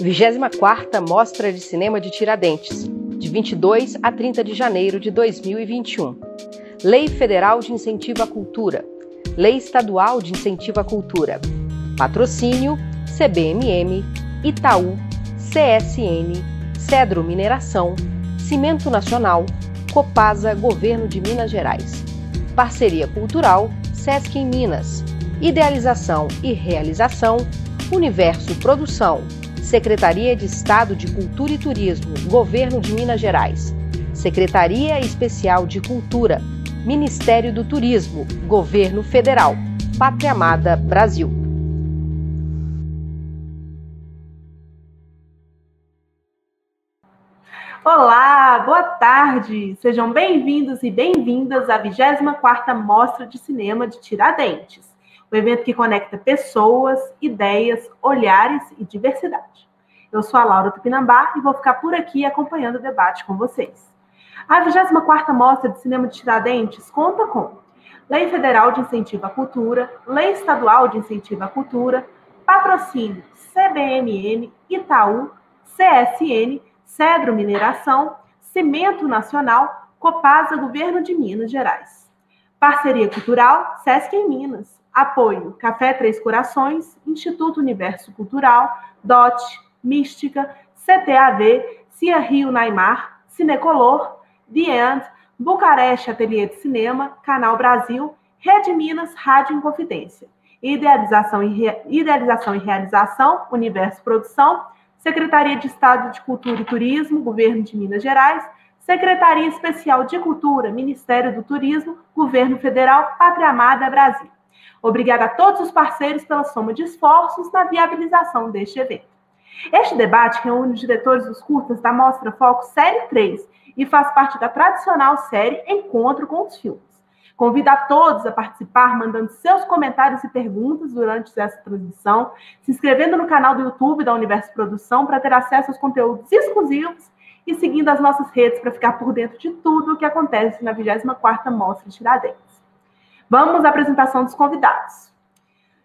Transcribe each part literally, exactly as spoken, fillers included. vigésima quarta Mostra de Cinema de Tiradentes, de vinte e dois a trinta de janeiro de dois mil e vinte e um. Lei Federal de Incentivo à Cultura. Lei Estadual de Incentivo à Cultura. Patrocínio, C B M M, Itaú, C S N, Cedro Mineração, Cimento Nacional, Copasa, Governo de Minas Gerais. Parceria Cultural, Sesc em Minas. Idealização e Realização, Universo Produção, Secretaria de Estado de Cultura e Turismo, Governo de Minas Gerais. Secretaria Especial de Cultura, Ministério do Turismo, Governo Federal, Pátria Amada Brasil. Olá, boa tarde! Sejam bem-vindos e bem-vindas à vigésima quarta Mostra de Cinema de Tiradentes, um evento que conecta pessoas, ideias, olhares e diversidade. Eu sou a Laura Tupinambá e vou ficar por aqui acompanhando o debate com vocês. A vigésima quarta Mostra de Cinema de Tiradentes conta com Lei Federal de Incentivo à Cultura, Lei Estadual de Incentivo à Cultura, Patrocínio C B M M, Itaú, C S N, Cedro Mineração, Cimento Nacional, Copasa, Governo de Minas Gerais. Parceria Cultural, Sesc em Minas. Apoio, Café Três Corações, Instituto Universo Cultural, D O T, Mística, C T A V, Cia Rio Naimar, Cinecolor, The End, Bucareste Ateliê de Cinema, Canal Brasil, Rede Minas, Rádio Inconfidência. Idealização e, Re... Idealização e Realização, Universo Produção, Secretaria de Estado de Cultura e Turismo, Governo de Minas Gerais, Secretaria Especial de Cultura, Ministério do Turismo, Governo Federal, Pátria Amada Brasil. Obrigada a todos os parceiros pela soma de esforços na viabilização deste evento. Este debate reúne os diretores dos curtas da Mostra Foco Série três e faz parte da tradicional série Encontro com os Filmes. Convido a todos a participar, mandando seus comentários e perguntas durante essa transmissão, se inscrevendo no canal do YouTube da Universo Produção para ter acesso aos conteúdos exclusivos e seguindo as nossas redes para ficar por dentro de tudo o que acontece na vigésima quarta Mostra de Tiradentes. Vamos à apresentação dos convidados.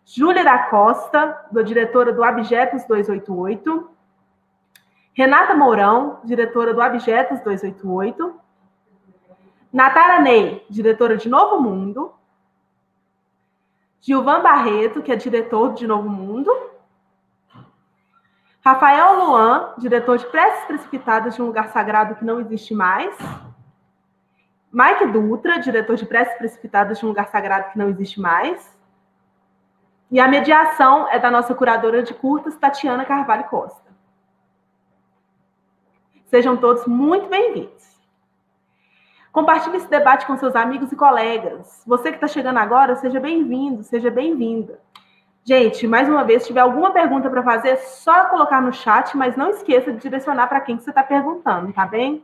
Júlia da Costa, diretora do Abjetas duzentos e oitenta e oito. Renata Mourão, diretora do Abjetas duzentos e oitenta e oito. Natara Ney, diretora de Novo Mundo. Gilvan Barreto, que é diretor de Novo Mundo. Rafael Luan, diretor de Preces Precipitadas de um Lugar Sagrado que não existe mais. Mike Dutra, diretor de Preces Precipitadas de um Lugar Sagrado que não existe mais. E a mediação é da nossa curadora de curtas, Tatiana Carvalho Costa. Sejam todos muito bem-vindos. Compartilhe esse debate com seus amigos e colegas. Você que está chegando agora, seja bem-vindo, seja bem-vinda. Gente, mais uma vez, se tiver alguma pergunta para fazer, é só colocar no chat, mas não esqueça de direcionar para quem que você está perguntando, tá bem?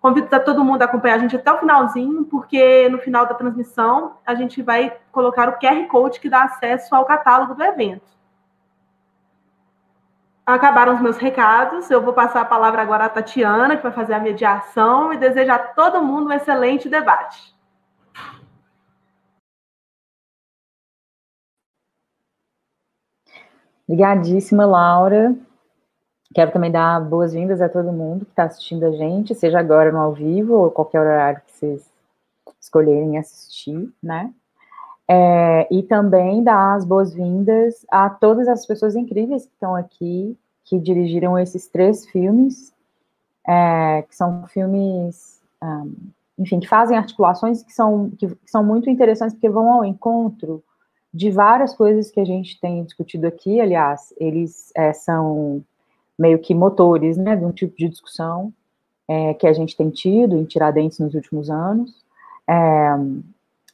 Convido a todo mundo a acompanhar a gente até o finalzinho, porque no final da transmissão a gente vai colocar o Q R Code que dá acesso ao catálogo do evento. Acabaram os meus recados, eu vou passar a palavra agora à Tatiana, que vai fazer a mediação, e desejo a todo mundo um excelente debate. Obrigadíssima, Laura. Quero também dar boas-vindas a todo mundo que está assistindo a gente, seja agora no ao vivo ou qualquer horário que vocês escolherem assistir, né? É, e também dar as boas-vindas a todas as pessoas incríveis que estão aqui, que dirigiram esses três filmes, é, que são filmes, um, enfim, que fazem articulações que são, que, que são muito interessantes, porque vão ao encontro de várias coisas que a gente tem discutido aqui. Aliás, eles é, são meio que motores, né, de um tipo de discussão é, que a gente tem tido em Tiradentes nos últimos anos, é,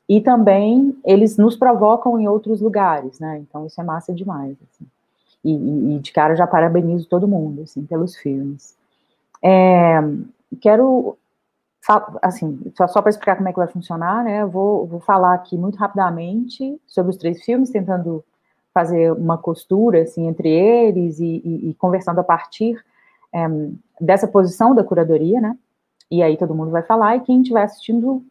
e também eles nos provocam em outros lugares, né? Então isso é massa demais, assim. E, e, e de cara já parabenizo todo mundo, assim, pelos filmes. É, quero, assim, só, só para explicar como é que vai funcionar, né? Eu vou, vou falar aqui muito rapidamente sobre os três filmes, tentando fazer uma costura, assim, entre eles e, e, e conversando a partir é, dessa posição da curadoria, né? E aí todo mundo vai falar e quem estiver assistindo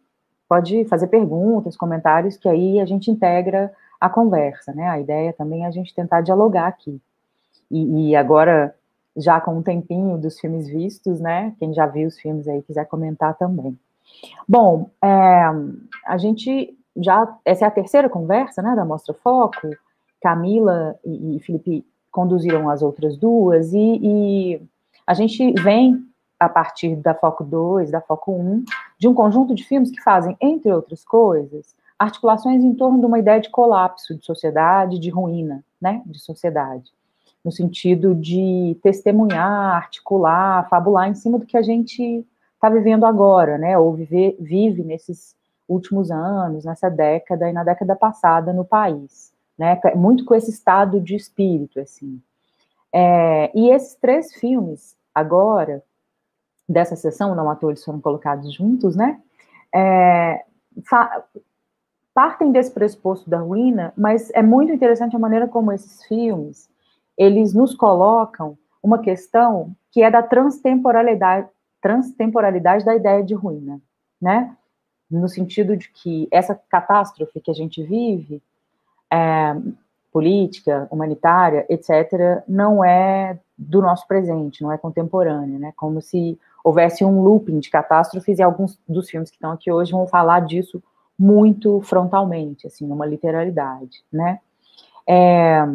pode fazer perguntas, comentários, que aí a gente integra a conversa, né? A ideia também é a gente tentar dialogar aqui. e, e agora já com um tempinho dos filmes vistos, né? Quem já viu os filmes aí quiser comentar também. Bom, é, a gente já... Essa é a terceira conversa, né, da Mostra Foco. Camila e, e Felipe conduziram as outras duas e, e a gente vem, a partir da Foco dois, da Foco um, de um conjunto de filmes que fazem, entre outras coisas, articulações em torno de uma ideia de colapso de sociedade, de ruína, né, de sociedade, no sentido de testemunhar, articular, fabular em cima do que a gente está vivendo agora, né, ou vive, vive nesses últimos anos, nessa década e na década passada no país, né, muito com esse estado de espírito, assim. É, e esses três filmes, agora, dessa sessão, não à toa eles foram colocados juntos, né, é, partem desse pressuposto da ruína, mas é muito interessante a maneira como esses filmes, eles nos colocam uma questão que é da transtemporalidade, transtemporalidade da ideia de ruína, né, no sentido de que essa catástrofe que a gente vive, é, política, humanitária, etcétera, não é do nosso presente, não é contemporânea, né, como se houvesse um looping de catástrofes, e alguns dos filmes que estão aqui hoje vão falar disso muito frontalmente, assim, numa literalidade, né, é,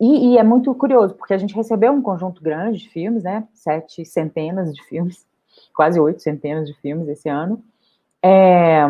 e, e é muito curioso, porque a gente recebeu um conjunto grande de filmes, né, sete centenas de filmes, quase oito centenas de filmes esse ano, é,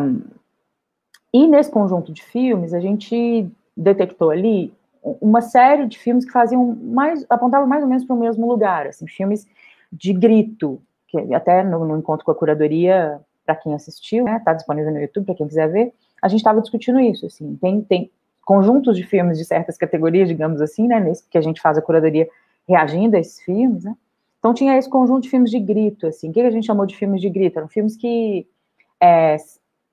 e nesse conjunto de filmes, a gente detectou ali uma série de filmes que faziam mais, apontavam mais ou menos para o mesmo lugar, assim, filmes de grito, que até no, no encontro com a curadoria, para quem assistiu, né, tá disponível no YouTube, para quem quiser ver, a gente estava discutindo isso, assim, tem, tem conjuntos de filmes de certas categorias, digamos assim, né, nesse que a gente faz a curadoria reagindo a esses filmes, né, então tinha esse conjunto de filmes de grito, assim, o que a gente chamou de filmes de grito? Eram filmes que é,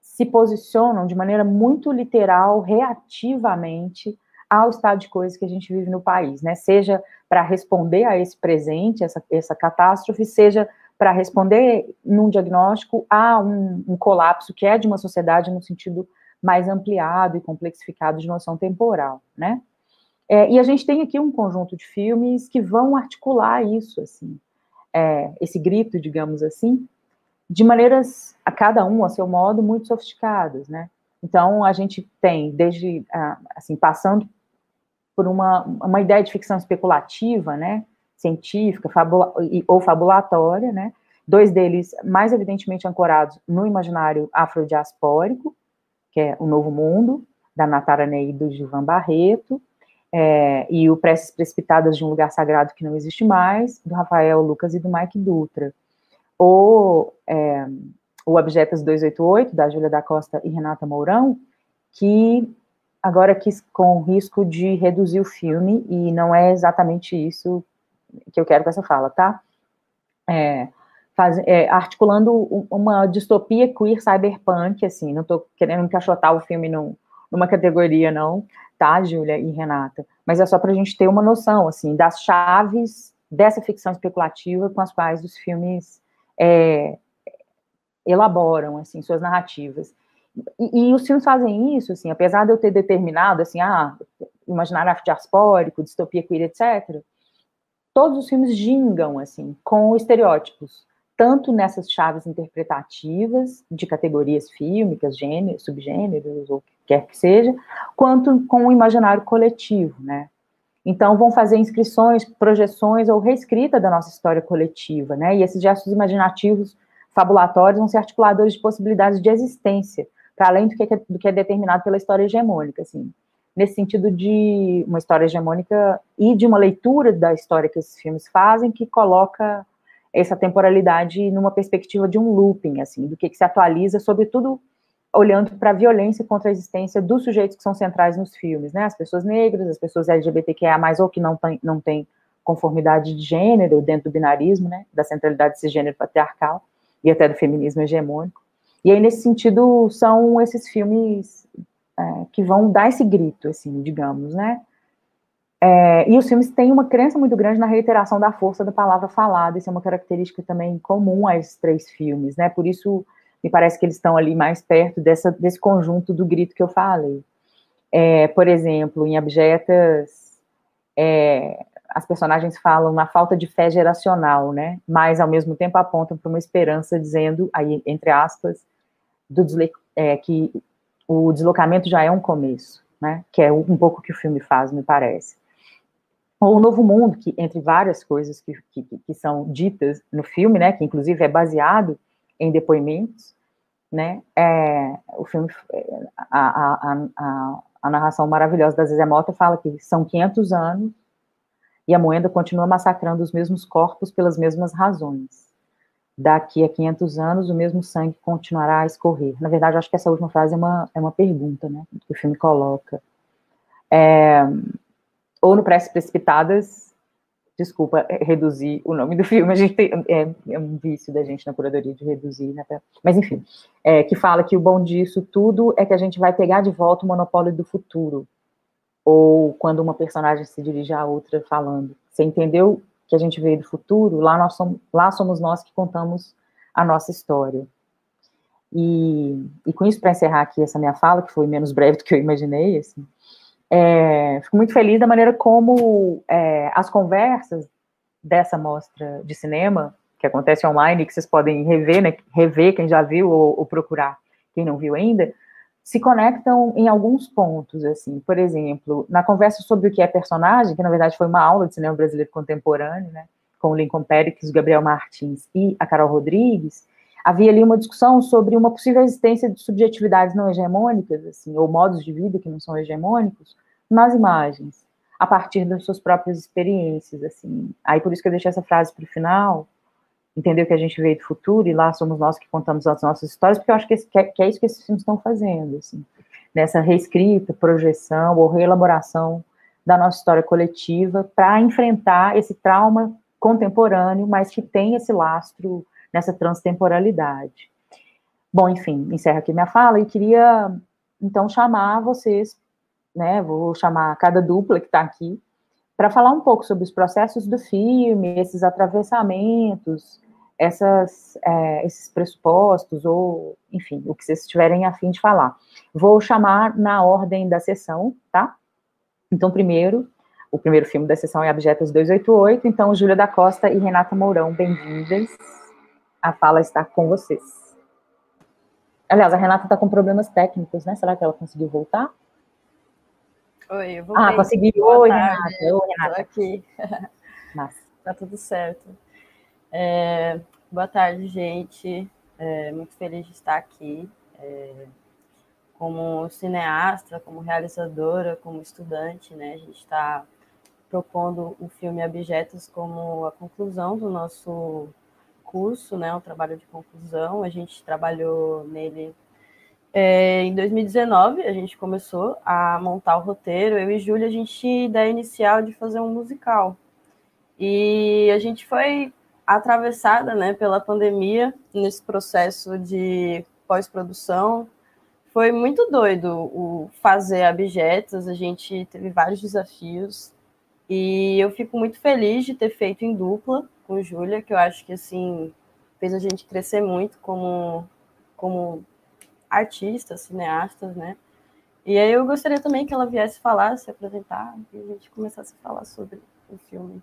se posicionam de maneira muito literal, reativamente, ao estado de coisas que a gente vive no país, né? Seja para responder a esse presente, essa, essa catástrofe, seja para responder num diagnóstico a um, um colapso que é de uma sociedade no sentido mais ampliado e complexificado de noção temporal, né? É, e a gente tem aqui um conjunto de filmes que vão articular isso, assim, é, esse grito, digamos assim, de maneiras, a cada um, a seu modo, muito sofisticadas, né? Então, a gente tem, desde, assim, passando por uma, uma ideia de ficção especulativa, né, científica, fabula, ou fabulatória, né, dois deles mais evidentemente ancorados no imaginário afrodiaspórico, que é O Novo Mundo, da Natara Ney e do Gilvan Barreto, é, e o Preces Precipitadas de um Lugar Sagrado que não existe mais, do Rafael Lucas e do Mike Dutra. Ou... É, o Abjetas duzentos e oitenta e oito, da Júlia da Costa e Renata Mourão, que agora quis com o risco de reduzir o filme, e não é exatamente isso que eu quero com essa fala, tá? É, faz, é, articulando uma distopia queer cyberpunk, assim, não tô querendo encaixotar o filme num, numa categoria, não, tá, Júlia e Renata? Mas é só pra gente ter uma noção, assim, das chaves dessa ficção especulativa com as quais os filmes... É, elaboram, assim, suas narrativas. E, e os filmes fazem isso, assim, apesar de eu ter determinado, assim, ah, imaginário afrodiaspórico, distopia queer, etcétera, todos os filmes gingam, assim, com estereótipos, tanto nessas chaves interpretativas de categorias fílmicas, gêneros, subgêneros, ou o que quer que seja, quanto com o imaginário coletivo, né? Então, vão fazer inscrições, projeções ou reescrita da nossa história coletiva, né? E esses gestos imaginativos fabulatórios vão ser articuladores de possibilidades de existência, para além do que, é, do que é determinado pela história hegemônica, assim, nesse sentido de uma história hegemônica e de uma leitura da história que esses filmes fazem, que coloca essa temporalidade numa perspectiva de um looping, assim, do que, que se atualiza, sobretudo olhando para a violência contra a existência dos sujeitos que são centrais nos filmes, né, as pessoas negras, as pessoas L G B T Q I A mais, ou que não tem, não tem conformidade de gênero dentro do binarismo, né, da centralidade desse gênero patriarcal, e até do feminismo hegemônico. E aí, nesse sentido, são esses filmes é, que vão dar esse grito, assim, digamos, né? É, e os filmes têm uma crença muito grande na reiteração da força da palavra falada, isso é uma característica também comum a esses três filmes, né? Por isso, me parece que eles estão ali mais perto dessa, desse conjunto do grito que eu falei. É, por exemplo, em Abjetas, é, as personagens falam na falta de fé geracional, né? Mas, ao mesmo tempo, apontam para uma esperança, dizendo, aí, entre aspas, do desle- é, que o deslocamento já é um começo, né? Que é um pouco o que o filme faz, me parece. Ou o Novo Mundo, que, entre várias coisas que, que, que são ditas no filme, né? Que, inclusive, é baseado em depoimentos, né? É, o filme, a, a, a, a narração maravilhosa da Zé Mota fala que são quinhentos anos e a moeda continua massacrando os mesmos corpos pelas mesmas razões. Daqui a quinhentos anos, o mesmo sangue continuará a escorrer. Na verdade, acho que essa última frase é uma, é uma pergunta, né, que o filme coloca. É, ou no Preces Precipitadas, desculpa reduzir o nome do filme, a gente tem, é, é um vício da gente na curadoria de reduzir, né? Mas enfim, é, que fala que o bom disso tudo é que a gente vai pegar de volta o monopólio do futuro. Ou quando uma personagem se dirige à outra falando, você entendeu que a gente veio do futuro? Lá, nós somos, lá somos nós que contamos a nossa história. E, e com isso, para encerrar aqui essa minha fala, que foi menos breve do que eu imaginei, assim, é, fico muito feliz da maneira como é, as conversas dessa mostra de cinema, que acontece online, que vocês podem rever, né, rever quem já viu ou, ou procurar quem não viu ainda, se conectam em alguns pontos, assim, por exemplo, na conversa sobre o que é personagem, que na verdade foi uma aula de cinema brasileiro contemporâneo, né, com o Lincoln Pérez, o Gabriel Martins e a Carol Rodrigues, havia ali uma discussão sobre uma possível existência de subjetividades não hegemônicas, assim, ou modos de vida que não são hegemônicos, nas imagens, a partir das suas próprias experiências, assim. Aí por isso que eu deixei essa frase para o final, entendeu que a gente veio do futuro e lá somos nós que contamos as nossas histórias, porque eu acho que, esse, que, é, que é isso que esses filmes estão fazendo, assim, nessa reescrita, projeção ou reelaboração da nossa história coletiva para enfrentar esse trauma contemporâneo, mas que tem esse lastro nessa transtemporalidade. Bom, enfim, encerro aqui minha fala e queria, então, chamar vocês, né, vou chamar cada dupla que está aqui, para falar um pouco sobre os processos do filme, esses atravessamentos, Essas, é, esses pressupostos, ou, enfim, o que vocês tiverem a fim de falar. Vou chamar na ordem da sessão, tá? Então, primeiro, o primeiro filme da sessão é Abjetas duzentos e oitenta e oito, então, Júlia da Costa e Renata Mourão, bem-vindas. A fala está com vocês. Aliás, a Renata está com problemas técnicos, né? Será que ela conseguiu voltar? Oi, eu vou. Ah, consegui. Oi, Renata. Oi, Renata. Estou aqui. Nossa. Tá tudo certo. É, boa tarde, gente. É, muito feliz de estar aqui. É, como cineasta, como realizadora, como estudante, né? A gente está propondo o filme Abjetas como a conclusão do nosso curso, né? Um trabalho de conclusão. A gente trabalhou nele é, em dois mil e dezenove. A gente começou a montar o roteiro. Eu e Júlia, a gente dá a inicial de fazer um musical. E a gente foi atravessada, né, pela pandemia, nesse processo de pós-produção. Foi muito doido o fazer Abjetas, a gente teve vários desafios, e eu fico muito feliz de ter feito em dupla com Júlia, que eu acho que, assim, fez a gente crescer muito como, como artistas, cineastas, né? E aí eu gostaria também que ela viesse falar, se apresentar, e a gente começasse a falar sobre o filme.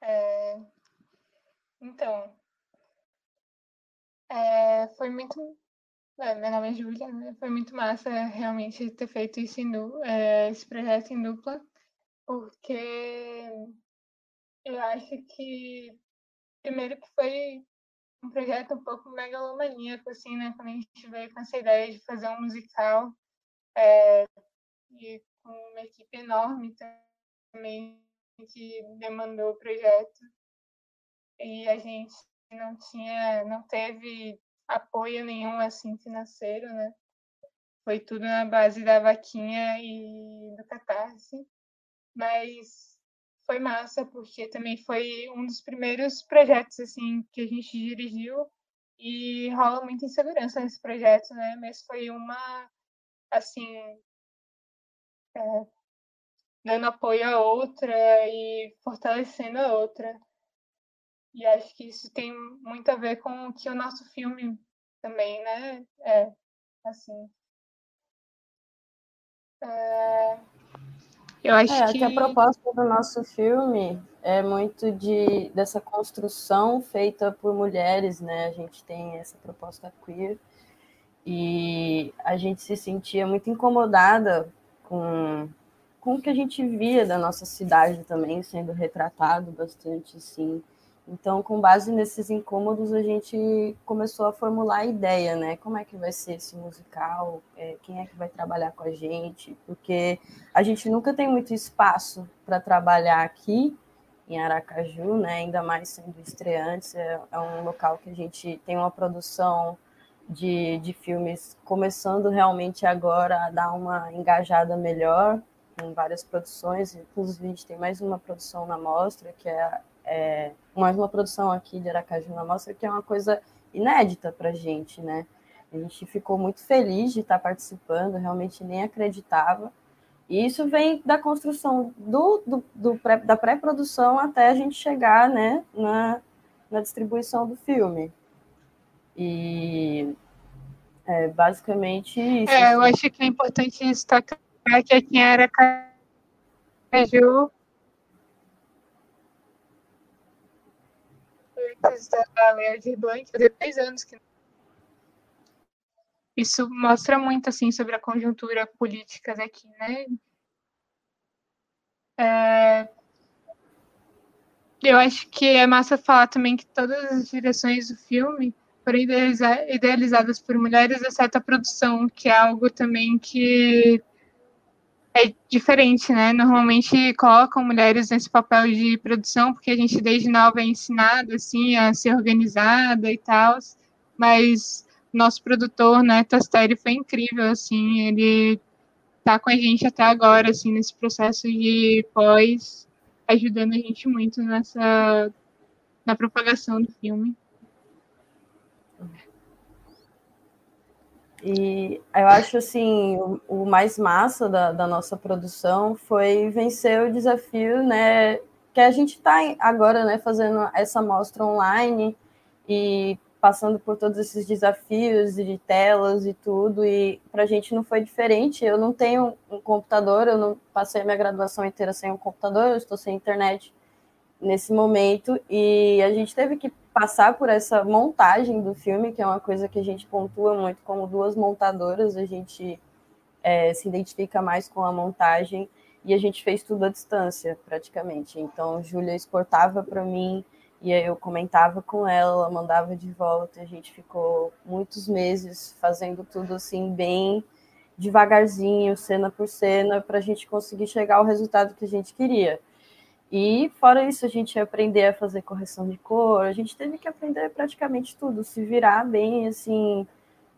É, então, é, foi muito. É, meu nome é Júlia, né? Foi muito massa realmente ter feito isso em du, é, esse projeto em dupla, porque eu acho que, primeiro, que foi um projeto um pouco megalomaníaco, assim, né? Quando a gente veio com essa ideia de fazer um musical, é, e com uma equipe enorme também, que demandou o projeto, e a gente não tinha, não teve apoio nenhum, assim, financeiro, né? Foi tudo na base da vaquinha e do Catarse, mas foi massa, porque também foi um dos primeiros projetos, assim, que a gente dirigiu, e rola muita insegurança nesse projeto, né? Mas foi uma, assim, é, dando apoio a outra e fortalecendo a outra. E acho que isso tem muito a ver com o que o nosso filme também, né? É, assim. É, Eu acho é, que... que a proposta do nosso filme é muito de, dessa construção feita por mulheres, né? A gente tem essa proposta queer e a gente se sentia muito incomodada com, com o que a gente via da nossa cidade também sendo retratado bastante, assim. Então, com base nesses incômodos, a gente começou a formular a ideia, né? Como é que vai ser esse musical? Quem é que vai trabalhar com a gente? Porque a gente nunca tem muito espaço para trabalhar aqui, em Aracaju, né? Ainda mais sendo estreantes. É um local que a gente tem uma produção de, de filmes começando realmente agora a dar uma engajada melhor em várias produções. Inclusive, a gente tem mais uma produção na mostra, que é... a, É, mais uma produção aqui de Aracaju na Mostra, que é uma coisa inédita para a gente, né? A gente ficou muito feliz de estar participando, realmente nem acreditava. E isso vem da construção do, do, do pré, da pré-produção até a gente chegar, né, na, na distribuição do filme. E é basicamente isso. É, eu acho que é importante destacar que aqui em Aracaju... da Léa de Blanc, fazia dez anos que... Isso mostra muito, assim, sobre a conjuntura política daqui, né? É... Eu acho que é massa falar também que todas as direções do filme foram idealiza... idealizadas por mulheres, exceto a produção, que é algo também que é diferente, né? Normalmente colocam mulheres nesse papel de produção, porque a gente desde nova é ensinado, assim, a ser organizada e tal, mas nosso produtor, né, Tasteri, foi incrível, assim, ele tá com a gente até agora, assim, nesse processo de pós, ajudando a gente muito nessa, na propagação do filme. E eu acho, assim, o, o mais massa da, da nossa produção foi vencer o desafio, né, que a gente está agora, né, fazendo essa mostra online e passando por todos esses desafios e de telas e tudo, e para a gente não foi diferente. Eu não tenho um computador, eu não passei a minha graduação inteira sem um computador, eu estou sem internet nesse momento, e a gente teve que passar por essa montagem do filme, que é uma coisa que a gente pontua muito como duas montadoras, a gente é, se identifica mais com a montagem, e a gente fez tudo à distância, praticamente. Então, Júlia exportava para mim, e aí eu comentava com ela, ela mandava de volta, a gente ficou muitos meses fazendo tudo assim, bem devagarzinho, cena por cena, para a gente conseguir chegar ao resultado que a gente queria. E, fora isso, a gente ia aprender a fazer correção de cor, a gente teve que aprender praticamente tudo, se virar bem, assim,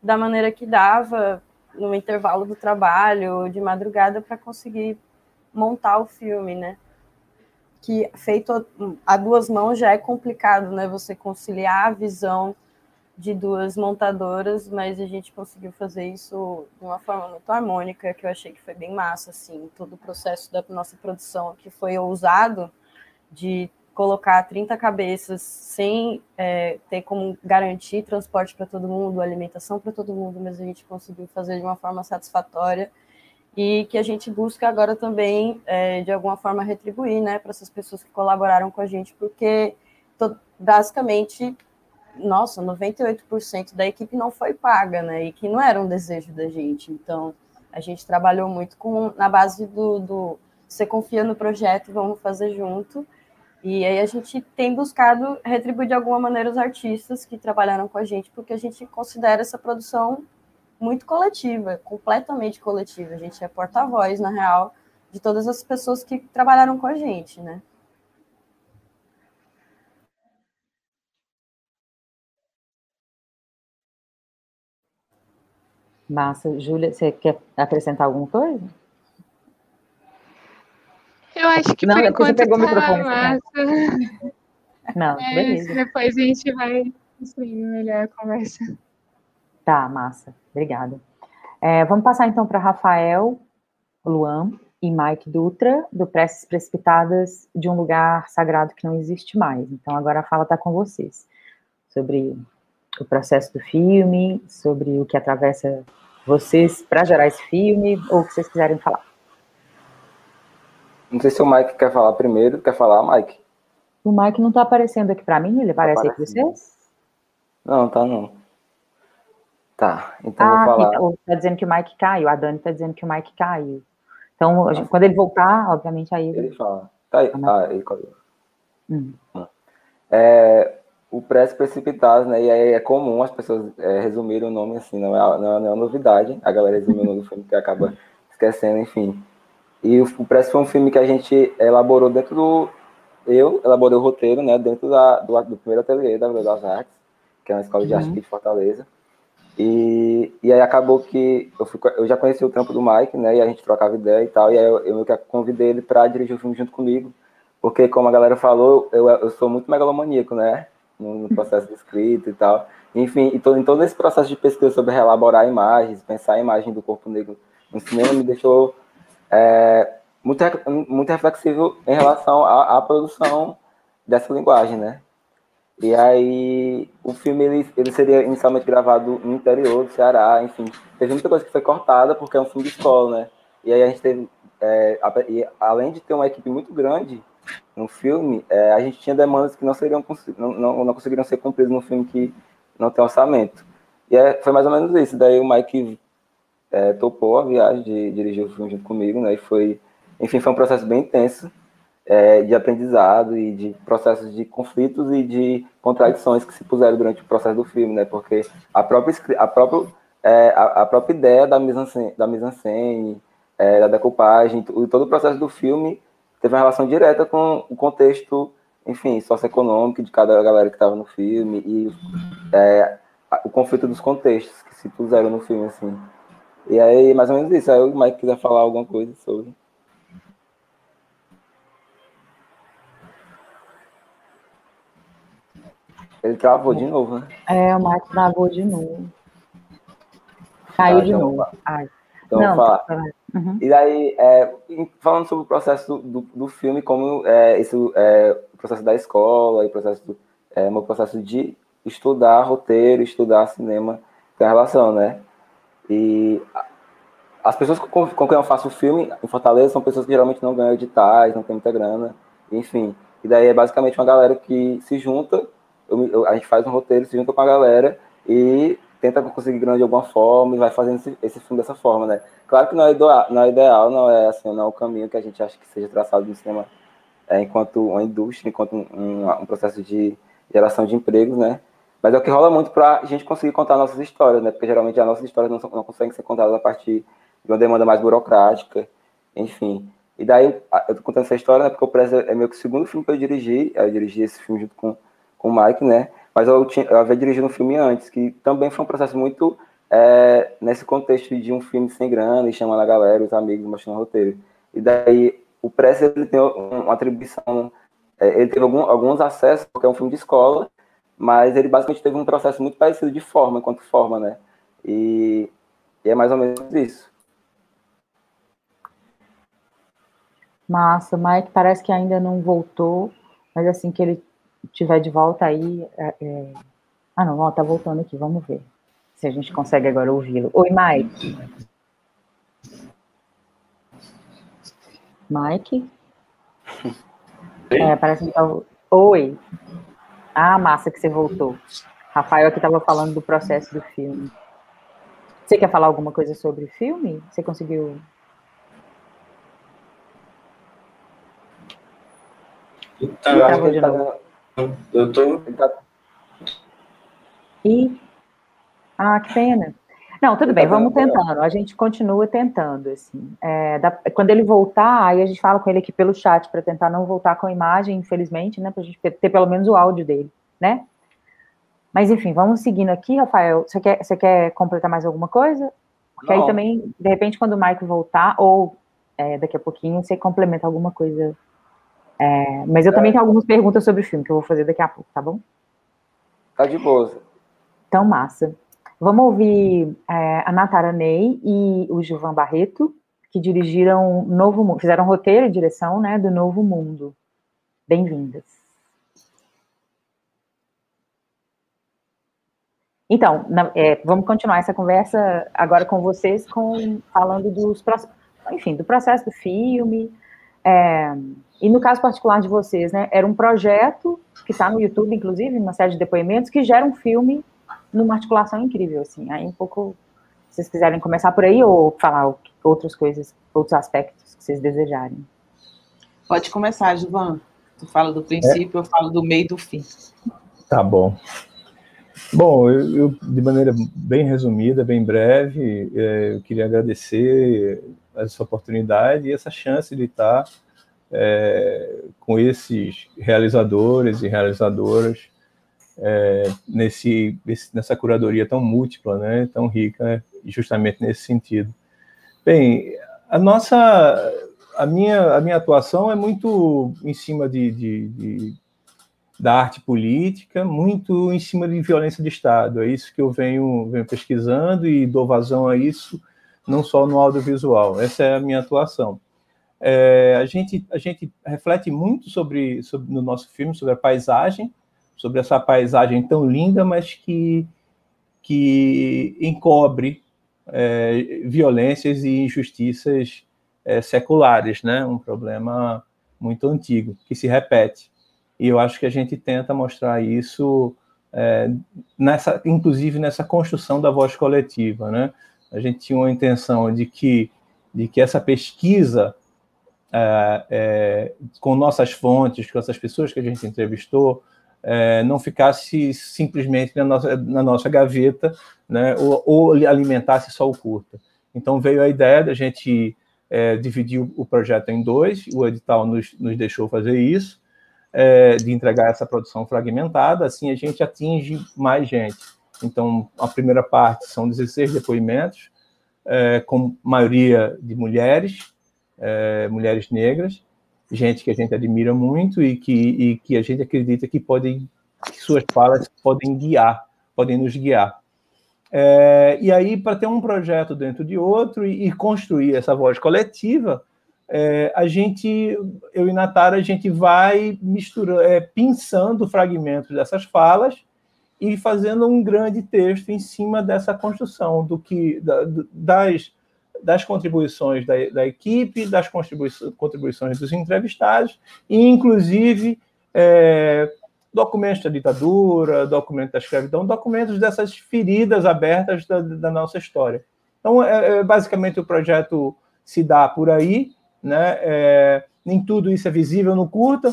da maneira que dava, no intervalo do trabalho, de madrugada, para conseguir montar o filme, né? Que, feito a duas mãos, já é complicado, né? Você conciliar a visão de duas montadoras, mas a gente conseguiu fazer isso de uma forma muito harmônica, que eu achei que foi bem massa, assim, todo o processo da nossa produção, que foi ousado de colocar trinta cabeças sem é, ter como garantir transporte para todo mundo, alimentação para todo mundo, mas a gente conseguiu fazer de uma forma satisfatória e que a gente busca agora também, é, de alguma forma, retribuir, né, para essas pessoas que colaboraram com a gente, porque to- basicamente... Nossa, noventa e oito por cento da equipe não foi paga, né? E que não era um desejo da gente. Então, a gente trabalhou muito com, na base do, do você confia no projeto, vamos fazer junto. E aí a gente tem buscado retribuir de alguma maneira os artistas que trabalharam com a gente, porque a gente considera essa produção muito coletiva, completamente coletiva. A gente é porta-voz, na real, de todas as pessoas que trabalharam com a gente, né? Massa. Júlia, você quer acrescentar alguma coisa? Eu acho que não, por enquanto pegou tá o microfone, massa. Não, não é, beleza. Depois a gente vai construindo melhor a conversa. Tá, massa. Obrigada. É, vamos passar, então, para Rafael Luan e Mike Dutra, do Preces Precipitadas de um Lugar Sagrado que não existe mais. Então, agora a fala está com vocês. Sobre... o processo do filme, sobre o que atravessa vocês para gerar esse filme, ou o que vocês quiserem falar. Não sei se o Mike quer falar primeiro. Quer falar, Mike? O Mike não está aparecendo aqui para mim? Ele aparece aí para vocês? Não, tá não. Tá, então ah, vou falar. Então, tá dizendo que o Mike caiu. A Dani tá dizendo que o Mike caiu. Então, ah, gente, quando ele voltar, obviamente, aí... Ele fala. Tá aí. Ah, ele caiu. Hum. É, o Preces Precipitadas, né? E aí é comum as pessoas é, resumirem o nome assim. Não é, não é uma novidade. A galera resumiu o nome do filme que acaba esquecendo, enfim. E o, o Preces foi um filme que a gente elaborou dentro do... Eu elaborei o roteiro, né? Dentro da, do, do primeiro ateliê da Vila das Artes, que é uma escola de arte aqui de Fortaleza. E, e aí acabou que eu, fui, eu já conheci o trampo do Mike, né? E a gente trocava ideia e tal. E aí eu, eu convidei ele para dirigir o filme junto comigo. Porque, como a galera falou, eu, eu sou muito megalomaníaco, né? No, no processo de escrita e tal. Enfim, e todo, em todo esse processo de pesquisa sobre reelaborar imagens, pensar a imagem do corpo negro no cinema, me deixou é, muito, muito reflexivo em relação à, à produção dessa linguagem, né? E aí, o filme ele, ele seria inicialmente gravado no interior do Ceará, enfim. Teve muita coisa que foi cortada, porque é um filme de escola, né? E aí a gente teve, é, a, e além de ter uma equipe muito grande no filme, é, a gente tinha demandas que não, seriam, não, não, não conseguiriam ser cumpridas num filme que não tem orçamento. E aí, foi mais ou menos isso. Daí o Mike é, topou a viagem de dirigir o filme junto comigo, né? E foi, enfim, foi um processo bem intenso. É, de aprendizado e de processos de conflitos e de contradições que se puseram durante o processo do filme, né? Porque a própria, a própria, é, a, a própria ideia da mise-en-scène, da, mise-en-scène, é, da decoupagem, todo o processo do filme teve uma relação direta com o contexto, enfim, socioeconômico de cada galera que estava no filme e é, o conflito dos contextos que se puseram no filme, assim. E aí, mais ou menos isso. Aí o Mike quiser falar alguma coisa sobre... Ele travou de novo, né? É, o Mike travou de novo. Caiu ah, de então, novo. Ai. Então, não, falar. Uhum. E daí, é, falando sobre o processo do, do filme, como é, esse, é, o processo da escola, e o processo, do, é, o processo de estudar roteiro, estudar cinema, tem a relação, né? E as pessoas com, com quem eu faço o filme em Fortaleza são pessoas que geralmente não ganham editais, não tem muita grana, enfim. E daí é basicamente uma galera que se junta. Eu, eu, a gente faz um roteiro, se junta com a galera e tenta conseguir grana de alguma forma e vai fazendo esse, esse filme dessa forma, né? Claro que não é, doa, não é ideal, não é, assim, não é o caminho que a gente acha que seja traçado no cinema é, enquanto uma indústria, enquanto um, um, um processo de geração de empregos, né? Mas é o que rola muito para a gente conseguir contar nossas histórias, né? Porque geralmente as nossas histórias não, são, não conseguem ser contadas a partir de uma demanda mais burocrática, enfim. E daí, eu tô contando essa história, né? Porque o Preces é meu que o segundo filme que eu dirigi, eu dirigi esse filme junto com com o Mike, né, mas eu, tinha, eu havia dirigido um filme antes, que também foi um processo muito é, nesse contexto de um filme sem grana, e chamando a galera, os amigos, mostrando o roteiro. E daí, o Preces, ele tem uma atribuição, é, ele teve algum, alguns acessos, porque é um filme de escola, mas ele basicamente teve um processo muito parecido de forma, enquanto forma, né, e, e é mais ou menos isso. Massa, Mike parece que ainda não voltou, mas assim que ele tiver de volta aí... É, é... Ah, não, ó, tá voltando aqui, vamos ver se a gente consegue agora ouvi-lo. Oi, Mike. Mike? É, parece que tá... Oi. Ah, massa que você voltou. Rafael aqui estava falando do processo do filme. Você quer falar alguma coisa sobre o filme? Você conseguiu... Então, eu acho que ele tá... Eu tô... E... Ah, que pena. Não, tudo bem, vamos tentando. A gente continua tentando, assim. É, da... Quando ele voltar, aí a gente fala com ele aqui pelo chat para tentar não voltar com a imagem, infelizmente, né? Para a gente ter pelo menos o áudio dele, né? Mas, enfim, vamos seguindo aqui, Rafael. Você quer, você quer completar mais alguma coisa? Porque não. Aí também, de repente, quando o Mike voltar, ou é, daqui a pouquinho, você complementa alguma coisa... É, mas eu também tenho algumas perguntas sobre o filme que eu vou fazer daqui a pouco, tá bom? Tá de boa. Então, massa. Vamos ouvir é, a Natara Ney e o Gilvan Barreto, que dirigiram Novo Mundo, fizeram roteiro e direção, né, do Novo Mundo. Bem-vindas. Então, na, é, vamos continuar essa conversa agora com vocês, com, falando dos, enfim, do processo do filme. É, e no caso particular de vocês, né, era um projeto que está no YouTube, inclusive, uma série de depoimentos, que gera um filme numa articulação incrível, assim. Aí um pouco, se vocês quiserem começar por aí ou falar outras coisas, outros aspectos que vocês desejarem. Pode começar, Gilvan. Tu fala do princípio, é. eu falo do meio e do fim. Tá bom. Bom, eu, eu, de maneira bem resumida, bem breve, é, eu queria agradecer essa oportunidade e essa chance de estar é, com esses realizadores e realizadoras é, nesse, nessa curadoria tão múltipla, né, tão rica, né, justamente nesse sentido. Bem, a nossa... A minha, a minha atuação é muito em cima de, de, de, da arte política, muito em cima de violência de Estado. É isso que eu venho, venho pesquisando e dou vazão a isso, não só no audiovisual. Essa é a minha atuação. É, a, gente, a gente reflete muito sobre, sobre, no nosso filme, sobre a paisagem, sobre essa paisagem tão linda, mas que, que encobre é, violências e injustiças É, seculares, né? Um problema muito antigo, que se repete. E eu acho que a gente tenta mostrar isso, é, nessa, inclusive nessa construção da voz coletiva, né? A gente tinha uma intenção de que, de que essa pesquisa, é, é, com nossas fontes, com essas pessoas que a gente entrevistou, é, não ficasse simplesmente na nossa, na nossa gaveta, né? ou, ou alimentasse só o curta. Então veio a ideia da gente... É, dividiu o projeto em dois, o edital nos, nos deixou fazer isso, é, de entregar essa produção fragmentada, assim a gente atinge mais gente. Então, a primeira parte são dezesseis depoimentos, é, com maioria de mulheres, é, mulheres negras, gente que a gente admira muito e que, e que a gente acredita que, podem, que suas falas podem guiar, podem nos guiar. É, e aí, para ter um projeto dentro de outro e, e construir essa voz coletiva, é, a gente, eu e Natara, a gente vai misturando, é, pinçando fragmentos dessas falas e fazendo um grande texto em cima dessa construção do que, da, das, das contribuições da, da equipe, das contribuições, contribuições dos entrevistados, e inclusive... É, documentos da ditadura, documentos da escravidão, documentos dessas feridas abertas da, da nossa história. Então, é, basicamente, o projeto se dá por aí, né? É, nem tudo isso é visível no curta,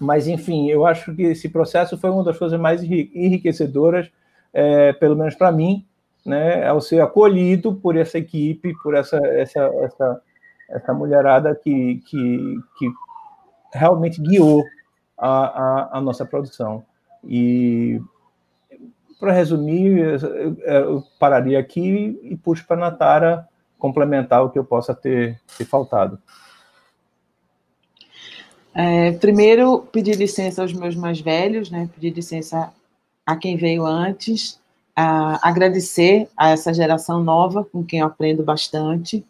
mas, enfim, eu acho que esse processo foi uma das coisas mais enriquecedoras, é, pelo menos para mim, né? Ao ser acolhido por essa equipe, por essa, essa, essa, essa mulherada que, que, que realmente guiou A, a, a nossa produção. E, para resumir, eu, eu pararia aqui e puxo para a Natara complementar o que eu possa ter, ter faltado. É, primeiro, pedir licença aos meus mais velhos, né? Pedir licença a quem veio antes, a, agradecer a essa geração nova, com quem eu aprendo bastante,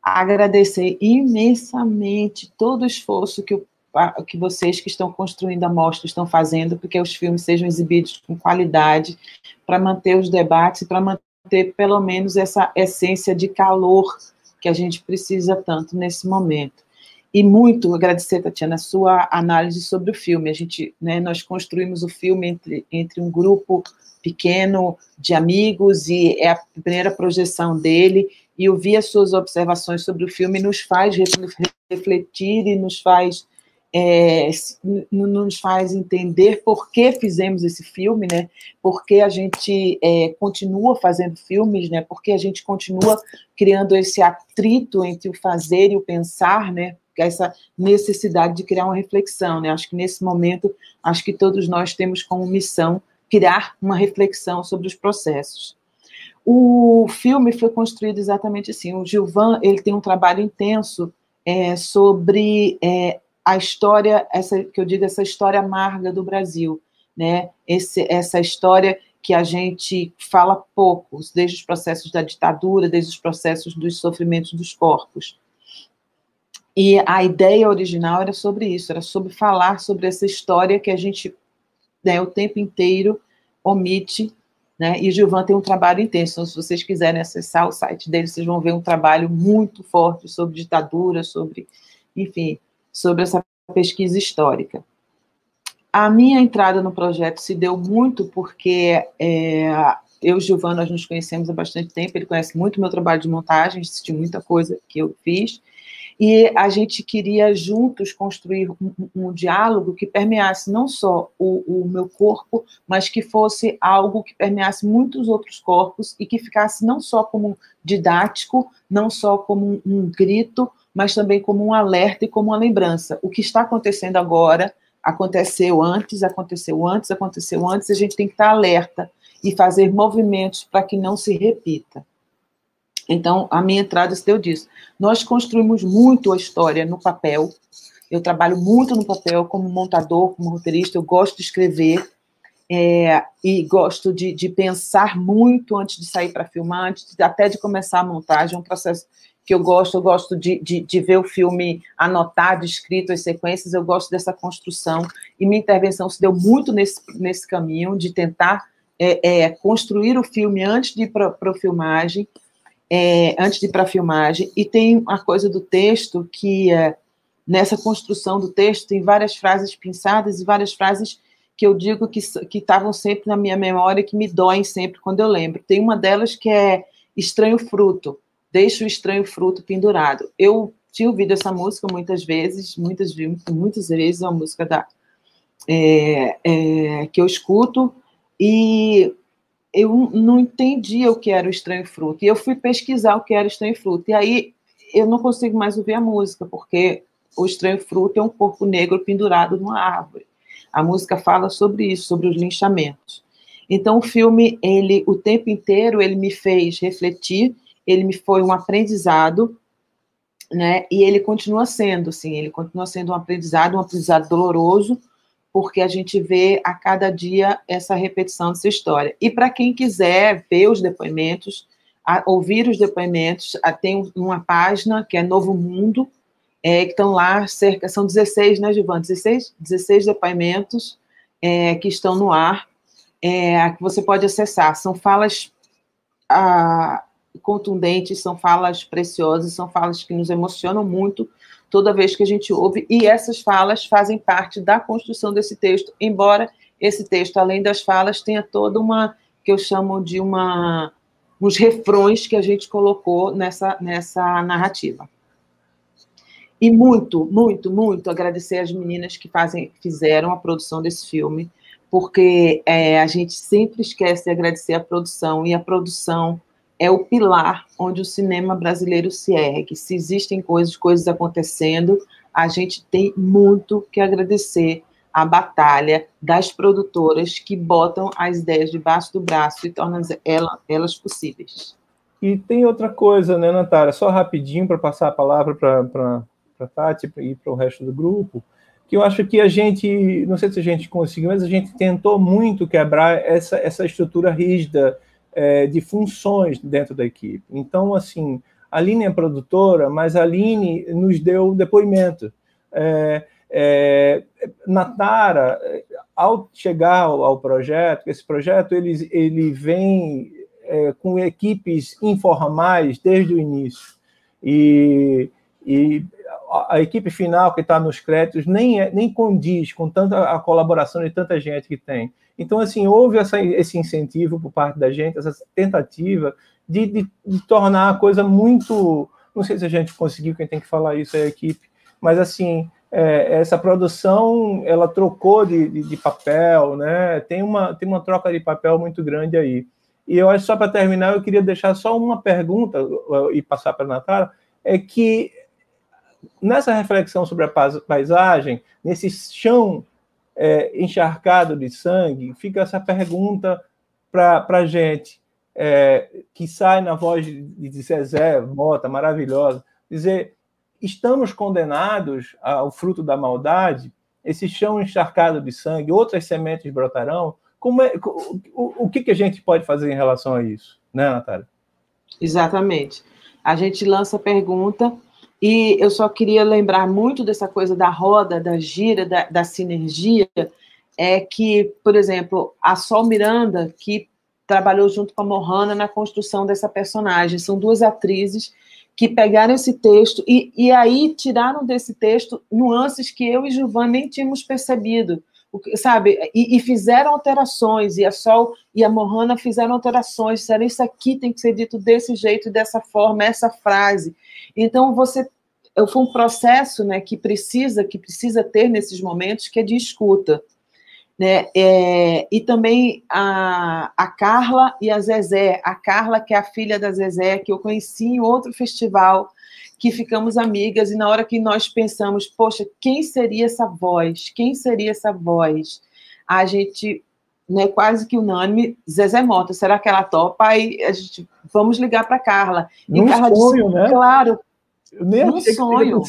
agradecer imensamente todo o esforço que eu que vocês que estão construindo a mostra estão fazendo, porque os filmes sejam exibidos com qualidade, para manter os debates, para manter pelo menos essa essência de calor que a gente precisa tanto nesse momento. E muito agradecer, Tatiana, a sua análise sobre o filme. A gente, né, nós construímos o filme entre, entre um grupo pequeno de amigos, e é a primeira projeção dele, e ouvir as suas observações sobre o filme nos faz refletir e nos faz... É, nos faz entender por que fizemos esse filme, né? Por que a gente é, continua fazendo filmes, né? Por que a gente continua criando esse atrito entre o fazer e o pensar, né? Essa necessidade de criar uma reflexão, né? Acho que nesse momento, acho que todos nós temos como missão criar uma reflexão sobre os processos. O filme foi construído exatamente assim. O Gilvan, ele tem um trabalho intenso é, sobre... É, a história, essa, que eu digo, essa história amarga do Brasil, né? Esse, essa história que a gente fala pouco, desde os processos da ditadura, desde os processos dos sofrimentos dos corpos. E a ideia original era sobre isso, era sobre falar sobre essa história que a gente, né, o tempo inteiro omite, né? E o Gilvan tem um trabalho intenso, então, se vocês quiserem acessar o site dele, vocês vão ver um trabalho muito forte sobre ditadura, sobre... enfim, sobre essa pesquisa histórica. A minha entrada no projeto se deu muito porque é, eu e o Gilvan, nós nos conhecemos há bastante tempo, ele conhece muito o meu trabalho de montagem, assistiu muita coisa que eu fiz, e a gente queria juntos construir um, um diálogo que permeasse não só o, o meu corpo, mas que fosse algo que permeasse muitos outros corpos e que ficasse não só como didático, não só como um, um grito, mas também como um alerta e como uma lembrança. O que está acontecendo agora, aconteceu antes, aconteceu antes, aconteceu antes, a gente tem que estar alerta e fazer movimentos para que não se repita. Então, a minha entrada se deu disso. Nós construímos muito a história no papel. Eu trabalho muito no papel como montador, como roteirista. Eu gosto de escrever é, e gosto de, de pensar muito antes de sair para filmar, antes de, até de começar a montagem. É um processo que eu gosto. Eu gosto de, de, de ver o filme anotado, escrito, as sequências. Eu gosto dessa construção. E minha intervenção se deu muito nesse, nesse caminho, de tentar é, é, construir o filme antes de ir para a filmagem. É, antes de ir para a filmagem, e tem a coisa do texto que é, nessa construção do texto tem várias frases pinçadas e várias frases que eu digo que estavam sempre na minha memória, que me doem sempre quando eu lembro. Tem uma delas que é Estranho Fruto, deixa o estranho fruto pendurado. Eu tinha ouvido essa música muitas vezes, muitas, muitas vezes, é uma música da, é, é, que eu escuto, e eu não entendia o que era o Estranho Fruto, e eu fui pesquisar o que era o Estranho Fruto, e aí eu não consigo mais ouvir a música, porque o Estranho Fruto é um corpo negro pendurado numa árvore. A música fala sobre isso, sobre os linchamentos. Então o filme, ele, o tempo inteiro, ele me fez refletir, ele me foi um aprendizado, né? E ele continua sendo, assim, ele continua sendo um aprendizado, um aprendizado doloroso, porque a gente vê a cada dia essa repetição dessa história. E para quem quiser ver os depoimentos, ouvir os depoimentos, tem uma página que é Novo Mundo, é, que estão lá cerca, são dezesseis, né, Gilvan? dezesseis, dezesseis depoimentos é, que estão no ar, é, que você pode acessar. São falas ah, contundentes, são falas preciosas, são falas que nos emocionam muito, toda vez que a gente ouve, e essas falas fazem parte da construção desse texto, embora esse texto, além das falas, tenha toda uma, que eu chamo de uma, uns refrões que a gente colocou nessa, nessa narrativa. E muito, muito, muito agradecer às meninas que fazem, fizeram a produção desse filme, porque é, a gente sempre esquece de agradecer a produção, e a produção é o pilar onde o cinema brasileiro se ergue. Se existem coisas, coisas acontecendo, a gente tem muito que agradecer à batalha das produtoras que botam as ideias debaixo do braço e tornam elas, elas possíveis. E tem outra coisa, né, Natara? Só rapidinho para passar a palavra para a Tati e para o resto do grupo, que eu acho que a gente, não sei se a gente conseguiu, mas a gente tentou muito quebrar essa, essa estrutura rígida de funções dentro da equipe. Então, assim, a Aline é produtora, mas a Aline nos deu depoimento. É, é, Natara, ao chegar ao, ao projeto, esse projeto ele, ele vem é, com equipes informais desde o início. E, e a, a equipe final que está nos créditos nem, é, nem condiz com tanta a colaboração de tanta gente que tem. Então, assim, houve essa, esse incentivo por parte da gente, essa tentativa de, de, de tornar a coisa muito... Não sei se a gente conseguiu, quem tem que falar isso é a equipe, mas, assim, é, essa produção, ela trocou de, de, de papel, né? Tem uma, tem uma troca de papel muito grande aí. E eu acho, só para terminar, eu queria deixar só uma pergunta e passar para a Natara, é que nessa reflexão sobre a paisagem, nesse chão É, encharcado de sangue, fica essa pergunta para a gente, é, que sai na voz de, de Zé Mota, maravilhosa, dizer, estamos condenados ao fruto da maldade, esse chão encharcado de sangue, outras sementes brotarão, como é, o, o, o que, que a gente pode fazer em relação a isso? Né, Natara? Exatamente. A gente lança a pergunta. E eu só queria lembrar muito dessa coisa da roda, da gira, da, da sinergia, é que, por exemplo, a Sol Miranda, que trabalhou junto com a Mohana na construção dessa personagem, são duas atrizes que pegaram esse texto e, e aí tiraram desse texto nuances que eu e Gilvan nem tínhamos percebido, sabe? E, e fizeram alterações, e a Sol e a Mohana fizeram alterações, disseram, isso aqui tem que ser dito desse jeito, dessa forma, essa frase. Então, você foi um processo, né, que, precisa, que precisa ter nesses momentos, que é de escuta. Né? É, e também a, a Carla e a Zezé, a Carla que é a filha da Zezé, que eu conheci em outro festival, que ficamos amigas, e na hora que nós pensamos, poxa, quem seria essa voz? Quem seria essa voz? A gente, né, quase que unânime, Zezé Mota, será que ela topa? Aí a gente, vamos ligar para Carla. E num Carla sonho, disse, né? Claro, num sonho.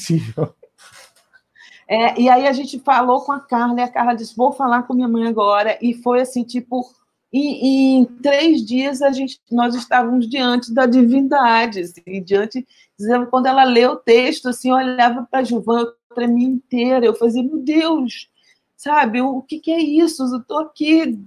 É, e aí a gente falou com a Carla, e a Carla disse, vou falar com minha mãe agora, e foi assim, tipo, em, em três dias a gente, nós estávamos diante da divindade, assim, diante, dizendo, quando ela leu o texto, assim, eu olhava para a Gilvan, para mim inteira, eu fazia, meu Deus, sabe, o que, que é isso? Eu estou aqui,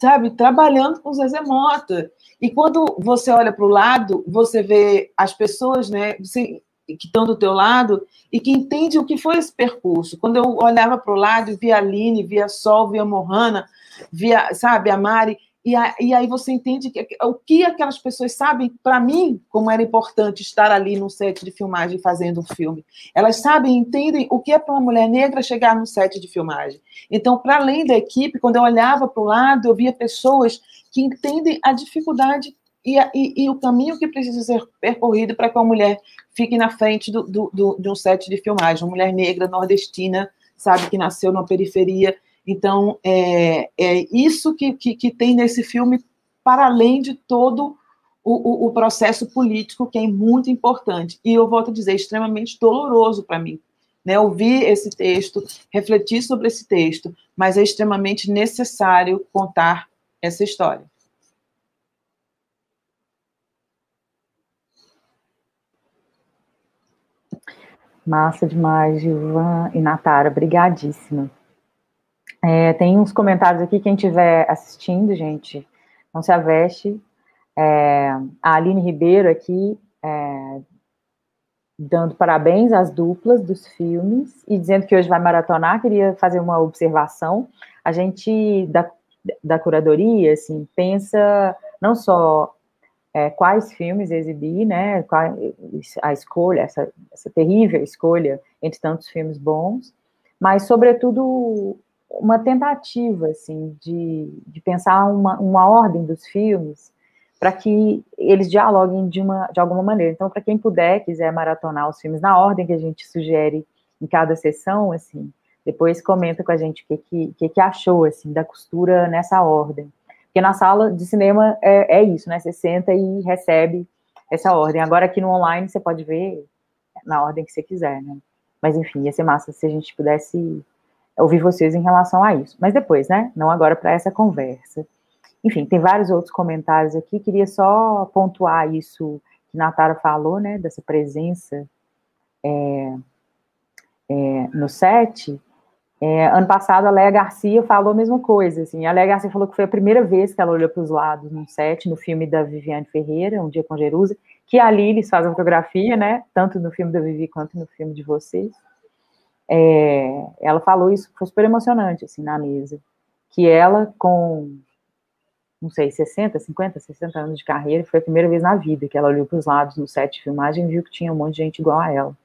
sabe, trabalhando com o Zezé Mota. E quando você olha para o lado, você vê as pessoas, né, você, que estão do teu lado e que entende o que foi esse percurso. Quando eu olhava para o lado e via a Aline, via a Sol, via a Mohana, via, sabe, a Mari, e, a, e aí você entende que, o que aquelas pessoas sabem, para mim, como era importante estar ali no set de filmagem fazendo um filme. Elas sabem, entendem o que é para uma mulher negra chegar no set de filmagem. Então, para além da equipe, quando eu olhava para o lado, eu via pessoas que entendem a dificuldade E, e, e o caminho que precisa ser percorrido para que uma mulher fique na frente do, do, do, de um set de filmagem, uma mulher negra, nordestina, sabe, que nasceu na periferia. Então, é, é isso que, que, que tem nesse filme, para além de todo o, o, o processo político, que é muito importante. E eu volto a dizer, extremamente doloroso para mim, né, ouvir esse texto, refletir sobre esse texto, mas é extremamente necessário contar essa história. Massa demais, Gilvan e Natara, brigadíssima. É, tem uns comentários aqui, quem estiver assistindo, gente, não se aveste. É, a Aline Ribeiro aqui, é, dando parabéns às duplas dos filmes e dizendo que hoje vai maratonar, queria fazer uma observação. A gente, da, da curadoria, assim, pensa não só... É, quais filmes exibir, né, a escolha, essa, essa terrível escolha entre tantos filmes bons, mas, sobretudo, uma tentativa, assim, de, de pensar uma, uma ordem dos filmes para que eles dialoguem de, uma, de alguma maneira. Então, para quem puder, quiser maratonar os filmes na ordem que a gente sugere em cada sessão, assim, depois comenta com a gente o que, que, que, que achou, assim, da costura nessa ordem. Porque na sala de cinema é, é isso, né? Você senta e recebe essa ordem. Agora aqui no online você pode ver na ordem que você quiser, né? Mas enfim, ia ser massa se a gente pudesse ouvir vocês em relação a isso. Mas depois, né? Não agora para essa conversa. Enfim, tem vários outros comentários aqui. Queria só pontuar isso que Natara falou, né? Dessa presença é, é, no set. É, ano passado, a Léa Garcia falou a mesma coisa, assim, a Léa Garcia falou que foi a primeira vez que ela olhou para os lados num set, no filme da Viviane Ferreira, Um Dia com Jerusa, que a Lilis faz a fotografia, né, tanto no filme da Vivi quanto no filme de vocês. É, ela falou isso, foi super emocionante, assim, na mesa, que ela, com, não sei, sessenta, cinquenta, sessenta anos de carreira, foi a primeira vez na vida que ela olhou para os lados no set de filmagem e viu que tinha um monte de gente igual a ela.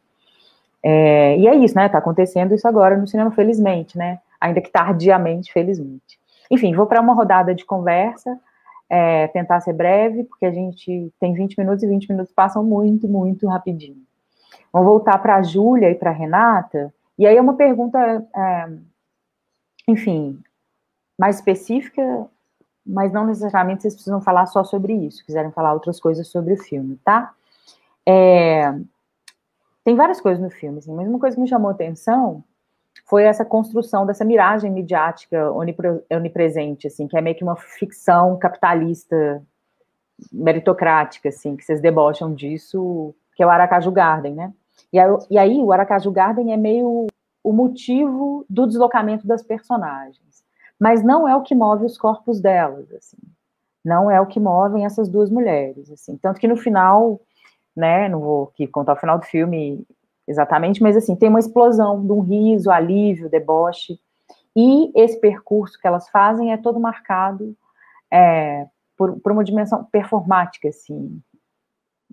É, e é isso, né? Tá acontecendo isso agora no cinema, felizmente, né? Ainda que tardiamente, felizmente. Enfim, vou para uma rodada de conversa, é, tentar ser breve, porque a gente tem vinte minutos e vinte minutos passam muito, muito rapidinho. Vamos voltar para a Júlia e para a Renata, e aí é uma pergunta, é, enfim, mais específica, mas não necessariamente vocês precisam falar só sobre isso, quiserem falar outras coisas sobre o filme, tá? É... Tem várias coisas no filme, assim, mas uma coisa que me chamou a atenção foi essa construção dessa miragem midiática onipresente, assim, que é meio que uma ficção capitalista meritocrática, assim, que vocês debocham disso, que é o Aracaju Garden, né? E aí, e aí o Aracaju Garden é meio o motivo do deslocamento das personagens, mas não é o que move os corpos delas, assim, não é o que movem essas duas mulheres, assim, tanto que no final né? Não vou aqui contar o final do filme exatamente, mas assim, tem uma explosão de um riso, alívio, deboche. E esse percurso que elas fazem é todo marcado é, por, por uma dimensão performática, assim,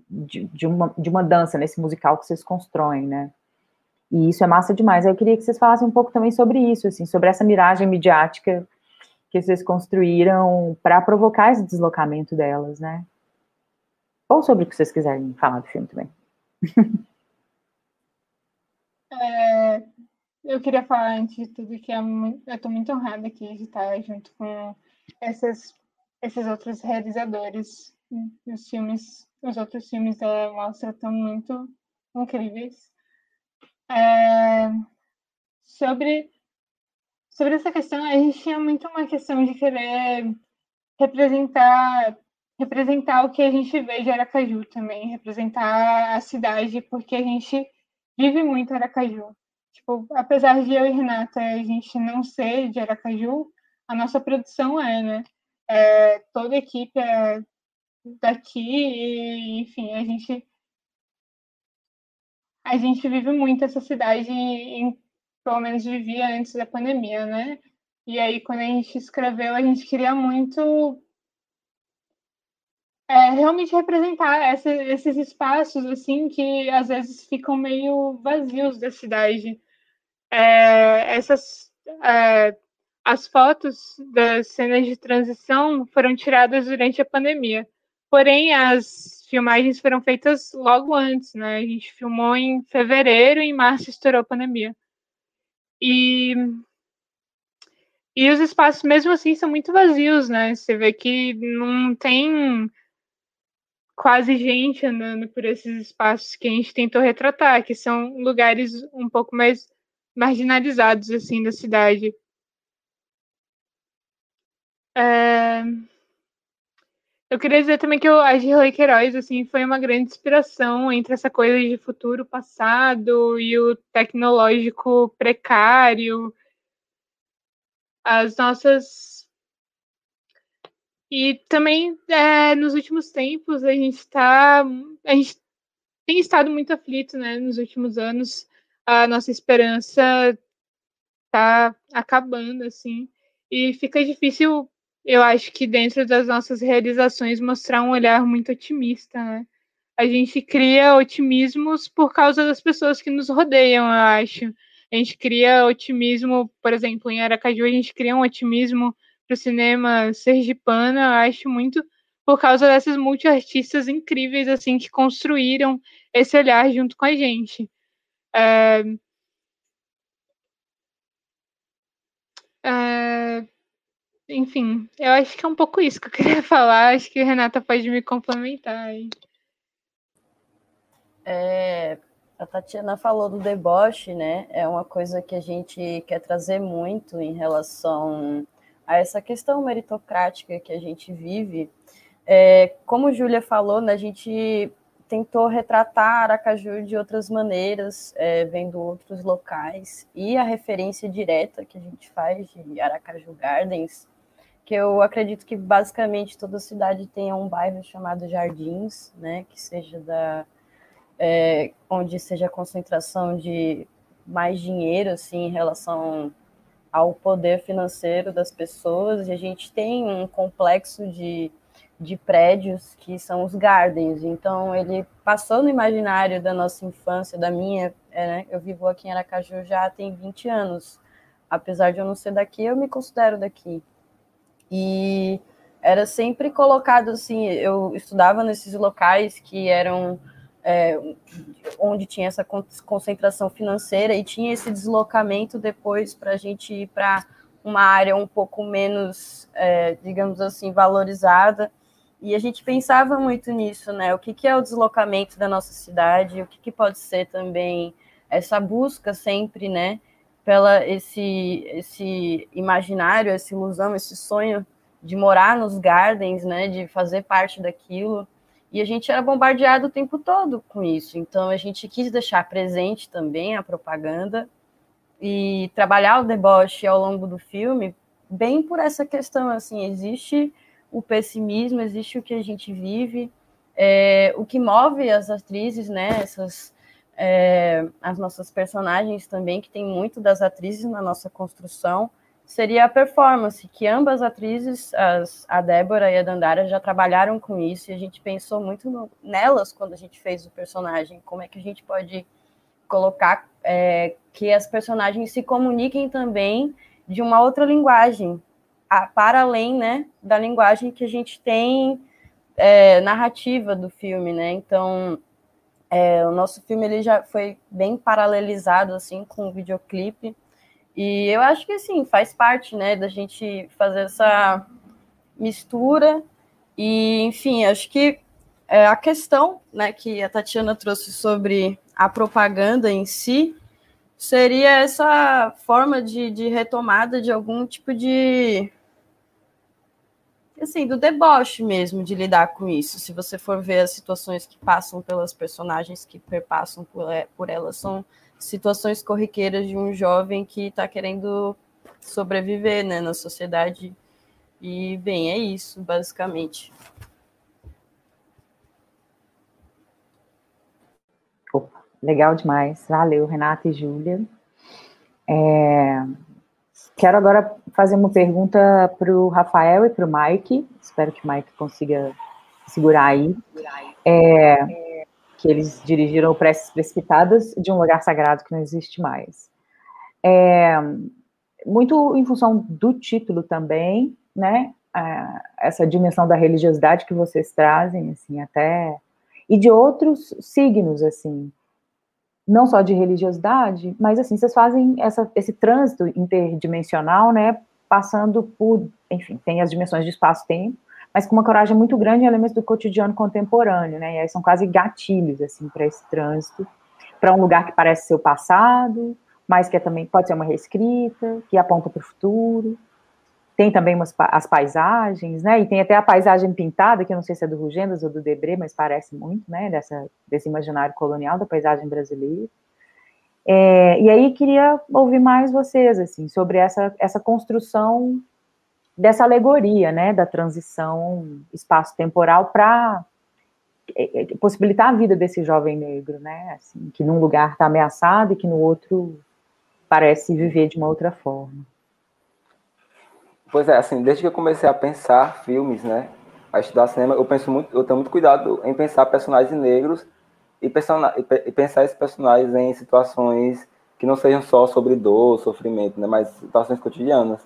de, de, uma, de uma dança nesse musical que vocês constroem, né? E isso é massa demais. Eu queria que vocês falassem um pouco também sobre isso, assim, sobre essa miragem midiática que vocês construíram para provocar esse deslocamento delas, né? Ou sobre o que vocês quiserem falar do filme também. É, eu queria falar, antes de tudo, que é muito, eu estou muito honrada aqui de estar junto com essas, esses outros realizadores. Os filmes, os outros filmes da mostra estão muito incríveis. É, sobre, sobre essa questão, a gente tinha muito uma questão de querer representar, representar o que a gente vê de Aracaju também, representar a cidade, porque a gente vive muito Aracaju. Tipo, apesar de eu e Renata a gente não ser de Aracaju, a nossa produção é, né? É, toda a equipe é daqui, e, enfim, a gente... A gente vive muito essa cidade, em, pelo menos vivia antes da pandemia, né? E aí, quando a gente escreveu, a gente queria muito é, realmente representar essa, esses espaços, assim, que às vezes ficam meio vazios da cidade. É, essas, é, as fotos das cenas de transição foram tiradas durante a pandemia. Porém, as filmagens foram feitas logo antes, né? A gente filmou em fevereiro e em março estourou a pandemia. E, e os espaços, mesmo assim, são muito vazios, né? Você vê que não tem quase gente andando por esses espaços que a gente tentou retratar, que são lugares um pouco mais marginalizados, assim, da cidade. É... Eu queria dizer também que a Gilvan Queiroz, assim, foi uma grande inspiração entre essa coisa de futuro passado e o tecnológico precário. As nossas... E também, é, nos últimos tempos, a gente tá... A gente tem estado muito aflito, né? Nos últimos anos, a nossa esperança tá acabando, assim. E fica difícil... Eu acho que dentro das nossas realizações mostrar um olhar muito otimista, né? A gente cria otimismos por causa das pessoas que nos rodeiam, eu acho. A gente cria otimismo, por exemplo, em Aracaju, a gente cria um otimismo para o cinema sergipano, eu acho, muito por causa dessas multiartistas incríveis, assim, que construíram esse olhar junto com a gente. É... É... Enfim, eu acho que é um pouco isso que eu queria falar. Acho que a Renata pode me complementar aí. É, a Tatiana falou do deboche, né? É uma coisa que a gente quer trazer muito em relação a essa questão meritocrática que a gente vive. É, como a Júlia falou, né, a gente tentou retratar Aracaju de outras maneiras, é, vendo outros locais. E a referência direta que a gente faz de Aracaju Gardens, que eu acredito que basicamente toda cidade tenha um bairro chamado Jardins, né, que seja da, é, onde seja a concentração de mais dinheiro, assim, em relação ao poder financeiro das pessoas. E a gente tem um complexo de, de prédios que são os Gardens. Então, ele passou no imaginário da nossa infância, da minha, é, né, eu vivo aqui em Aracaju já tem vinte anos. Apesar de eu não ser daqui, eu me considero daqui. E era sempre colocado assim, eu estudava nesses locais que eram é, onde tinha essa concentração financeira e tinha esse deslocamento depois para a gente ir para uma área um pouco menos, é, digamos assim, valorizada. E a gente pensava muito nisso, né? O que, que é o deslocamento da nossa cidade, o que, que pode ser também essa busca sempre, né? Pela esse, esse imaginário, essa ilusão, esse sonho de morar nos Gardens, né, de fazer parte daquilo. E a gente era bombardeado o tempo todo com isso. Então, a gente quis deixar presente também a propaganda e trabalhar o deboche ao longo do filme bem por essa questão, assim, existe o pessimismo, existe o que a gente vive, é, o que move as atrizes, né, essas, é, as nossas personagens também, que tem muito das atrizes na nossa construção, seria a performance, que ambas atrizes, as, a Débora e a Dandara, já trabalharam com isso, e a gente pensou muito no, nelas quando a gente fez o personagem, como é que a gente pode colocar é, que as personagens se comuniquem também de uma outra linguagem, a, para além, né, da linguagem que a gente tem é, narrativa do filme, né? Então, é, o nosso filme ele já foi bem paralelizado assim, com o videoclipe, e eu acho que, assim, faz parte, né, da gente fazer essa mistura. E, enfim, acho que é, a questão, né, que a Tatiana trouxe sobre a propaganda em si seria essa forma de, de retomada de algum tipo de... assim, do deboche mesmo, de lidar com isso. Se você for ver as situações que passam pelas personagens, que perpassam por, por elas, são situações corriqueiras de um jovem que está querendo sobreviver, né, na sociedade. E, bem, é isso, basicamente. Opa, legal demais. Valeu, Renata e Júlia. É... Quero agora fazer uma pergunta para o Rafael e para o Mike. Espero que o Mike consiga segurar aí. É... que eles dirigiram o Preces Precipitadas de um Lugar Sagrado que não existe mais. É, muito em função do título também, né? É, essa dimensão da religiosidade que vocês trazem, assim, até... E de outros signos, assim. Não só de religiosidade, mas, assim, vocês fazem essa, esse trânsito interdimensional, né? Passando por... Enfim, tem as dimensões de espaço-tempo, mas com uma coragem muito grande em elementos do cotidiano contemporâneo, né? E aí são quase gatilhos, assim, para esse trânsito, para um lugar que parece ser o passado, mas que é também pode ser uma reescrita, que aponta para o futuro. Tem também umas, as paisagens, né? E tem até a paisagem pintada, que eu não sei se é do Rugendas ou do Debré, mas parece muito, né? Dessa, desse imaginário colonial da paisagem brasileira. É, e aí queria ouvir mais vocês, assim, sobre essa, essa construção dessa alegoria, né, da transição espaço-temporal para possibilitar a vida desse jovem negro, né, assim, que num lugar está ameaçado e que no outro parece viver de uma outra forma. Pois é, assim, desde que eu comecei a pensar filmes, né, a estudar cinema, eu penso muito, eu tenho muito cuidado em pensar personagens negros e, persona, e pensar esses personagens em situações que não sejam só sobre dor, sofrimento, né, mas situações cotidianas.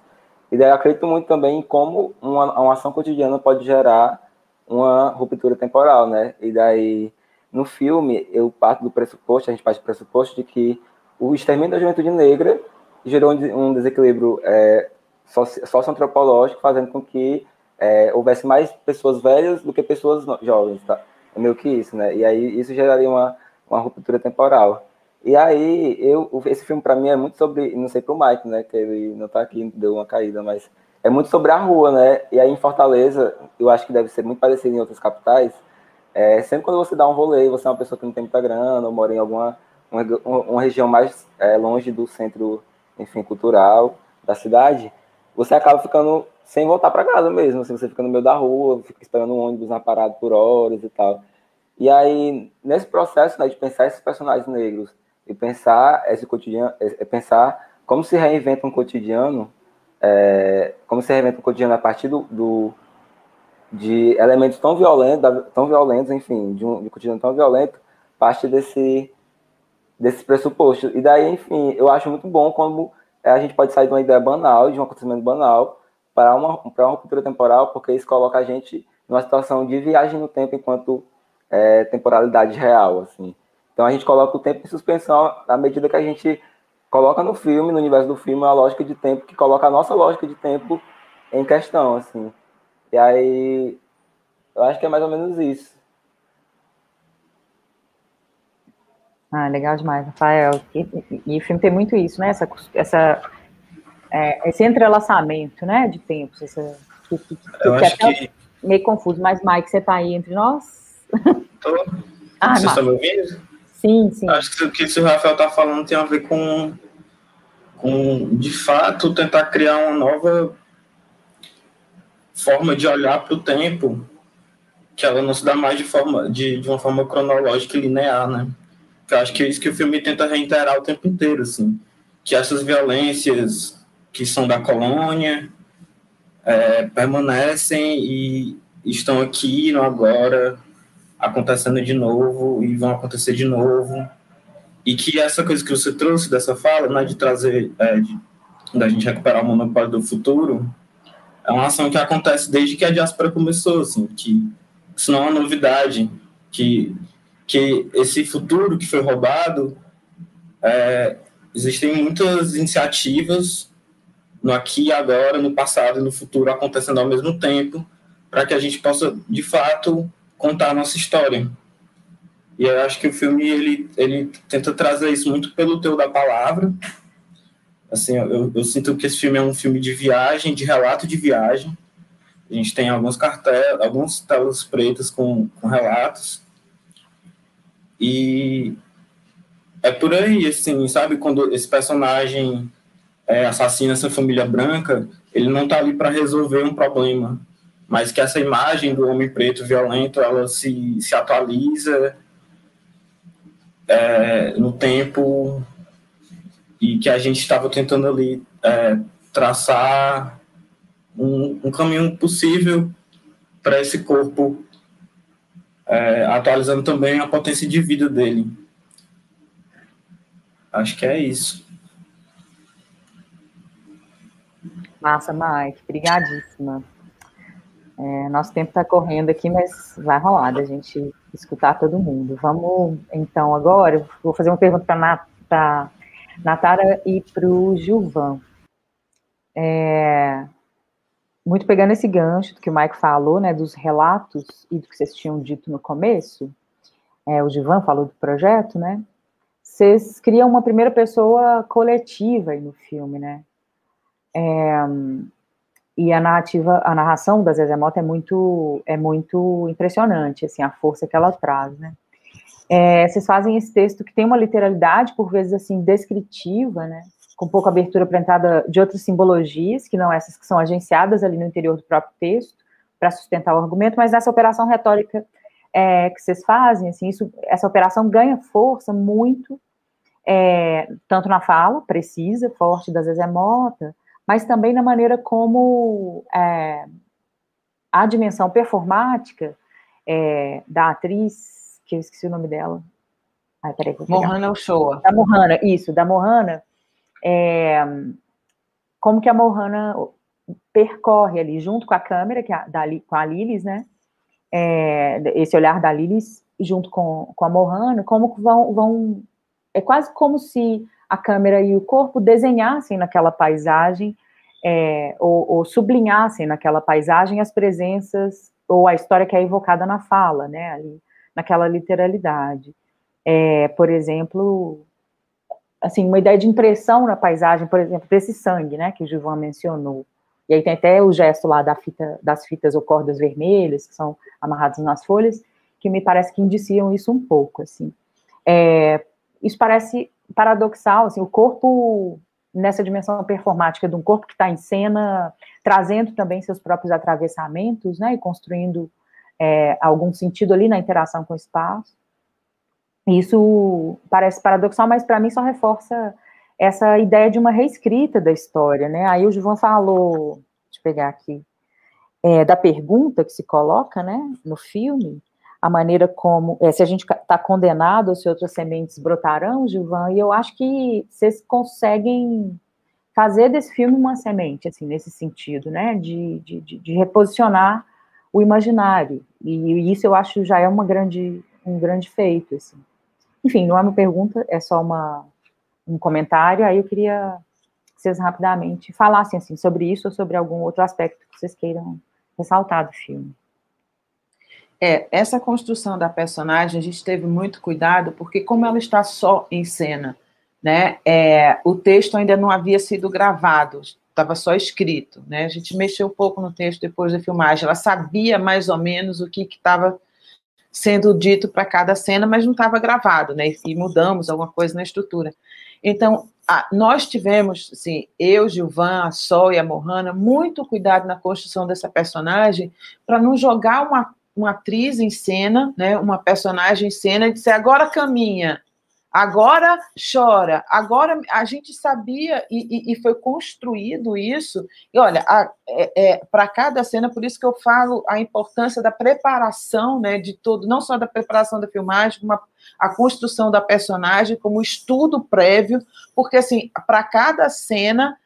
E daí eu acredito muito também em como uma, uma ação cotidiana pode gerar uma ruptura temporal, né? E daí, no filme, eu parto do pressuposto, a gente parte do pressuposto de que o extermínio da juventude negra gerou um desequilíbrio é, socioantropológico, fazendo com que é, houvesse mais pessoas velhas do que pessoas jovens, tá? É meio que isso, né? E aí isso geraria uma, uma ruptura temporal. E aí, eu, esse filme para mim é muito sobre, não sei pro Mike, né, que ele não tá aqui, deu uma caída, mas é muito sobre a rua, né, e aí em Fortaleza, eu acho que deve ser muito parecido em outras capitais, é, sempre quando você dá um rolê, você é uma pessoa que não tem muita grana, ou mora em alguma, uma, uma região mais é, longe do centro, enfim, cultural da cidade, você acaba ficando sem voltar para casa mesmo, assim, você fica no meio da rua, fica esperando um ônibus na parada por horas e tal. E aí, nesse processo, né, de pensar esses personagens negros, e pensar esse cotidiano, pensar como se reinventa um cotidiano, é, como se reinventa um cotidiano a partir do, do de elementos tão violentos, tão violentos, enfim, de um, de um cotidiano tão violento, parte desse desse pressuposto. E daí, enfim, eu acho muito bom como a gente pode sair de uma ideia banal, de um acontecimento banal, para uma para uma ruptura temporal, porque isso coloca a gente numa situação de viagem no tempo enquanto é, temporalidade real, assim. Então a gente coloca o tempo em suspensão à medida que a gente coloca no filme, no universo do filme, a lógica de tempo que coloca a nossa lógica de tempo em questão, assim. E aí, eu acho que é mais ou menos isso. Ah, legal demais, Rafael. E, e, e o filme tem muito isso, né? Essa, essa, é, esse entrelaçamento, né, de tempos. Essa, que, que, que, eu que acho é que... meio confuso. Mas, Mike, você tá aí entre nós? Tô. Ah, vocês estão me ouvindo? Sim, sim. Acho que o que o Rafael está falando tem a ver com, com, de fato, tentar criar uma nova forma de olhar para o tempo, que ela não se dá mais de, forma, de, de uma forma cronológica e linear, né? Eu acho que é isso que o filme tenta reiterar o tempo inteiro, assim, que essas violências que são da colônia é, permanecem e estão aqui no agora, acontecendo de novo e vão acontecer de novo. E que essa coisa que você trouxe dessa fala, né, de trazer, é, de, da gente recuperar o monopólio do futuro, é uma ação que acontece desde que a diáspora começou, assim, que isso não é uma novidade, que... que esse futuro que foi roubado, é, existem muitas iniciativas no aqui e agora, no passado e no futuro acontecendo ao mesmo tempo, para que a gente possa, de fato, contar a nossa história. E eu acho que o filme ele, ele tenta trazer isso muito pelo teor da palavra. Assim, eu, eu sinto que esse filme é um filme de viagem, de relato de viagem. A gente tem alguns cartéis, algumas telas pretas com, com relatos. E é por aí, assim, sabe? Quando esse personagem é, assassina essa família branca, ele não está ali para resolver um problema, mas que essa imagem do homem preto violento, ela se, se atualiza é, no tempo, e que a gente estava tentando ali é, traçar um, um caminho possível para esse corpo, É, atualizando também a potência de vida dele. Acho que é isso. Massa, Mike. Obrigadíssima. É, nosso tempo está correndo aqui, mas vai rolar da gente escutar todo mundo. Vamos, então, agora, vou fazer uma pergunta para Nat, a Natara e para o Gilvan. É... Muito pegando esse gancho do que o Mike falou, né, dos relatos e do que vocês tinham dito no começo, é, o Gilvan falou do projeto, né, vocês criam uma primeira pessoa coletiva aí no filme, né, é, e a narrativa, a narração da Zé Mota é muito, é muito impressionante, assim, a força que ela traz, né. É, vocês fazem esse texto que tem uma literalidade, por vezes, assim, descritiva, né, com pouca abertura para a entrada de outras simbologias, que não essas que são agenciadas ali no interior do próprio texto, para sustentar o argumento, mas nessa operação retórica é, que vocês fazem, assim, isso, essa operação ganha força muito, é, tanto na fala, precisa, forte, da Zezé Mota, mas também na maneira como é, a dimensão performática é, da atriz, que eu esqueci o nome dela. Ai, peraí, vou pegar. Mohana Uchôa. Da Mohana, isso, da Mohana, É, como que a Mohana percorre ali, junto com a câmera, que a, da, com a Lilis, né, é, esse olhar da Lilis, junto com, com a Mohana, como que vão, vão, é quase como se a câmera e o corpo desenhassem naquela paisagem, é, ou, ou sublinhassem naquela paisagem as presenças, ou a história que é evocada na fala, né, ali, naquela literalidade, é, por exemplo... assim, uma ideia de impressão na paisagem, por exemplo, desse sangue, né, que o Gilvan mencionou. E aí tem até o gesto lá da fita, das fitas ou cordas vermelhas, que são amarradas nas folhas, que me parece que indiciam isso um pouco, assim. É, isso parece paradoxal, assim, o corpo, nessa dimensão performática de um corpo que está em cena, trazendo também seus próprios atravessamentos, né, e construindo é, algum sentido ali na interação com o espaço. Isso parece paradoxal, mas para mim só reforça essa ideia de uma reescrita da história, né? Aí o Gilvan falou, deixa eu pegar aqui, é, da pergunta que se coloca, né, no filme, a maneira como, é, se a gente está condenado ou se outras sementes brotarão, Gilvan, e eu acho que vocês conseguem fazer desse filme uma semente, assim, nesse sentido, né, de, de, de reposicionar o imaginário, e isso eu acho já é uma grande, um grande feito, assim. Enfim, não é uma pergunta, é só uma, um comentário, aí eu queria que vocês rapidamente falassem assim, sobre isso ou sobre algum outro aspecto que vocês queiram ressaltar do filme. É, essa construção da personagem, a gente teve muito cuidado, porque como ela está só em cena, né, é, o texto ainda não havia sido gravado, estava só escrito, né, a gente mexeu um pouco no texto depois da filmagem, ela sabia mais ou menos o que estava sendo dito para cada cena, mas não estava gravado, né? E mudamos alguma coisa na estrutura. Então, a, nós tivemos, assim, eu, Gilvan, a Sol e a Mohana, muito cuidado na construção dessa personagem para não jogar uma, uma atriz em cena, né, uma personagem em cena, e disse, agora caminha, agora chora, agora a gente sabia, e, e, e foi construído isso, e olha, é, é, para cada cena, por isso que eu falo a importância da preparação, né, de todo, não só da preparação da filmagem, uma, a construção da personagem, como estudo prévio, porque assim, para cada cena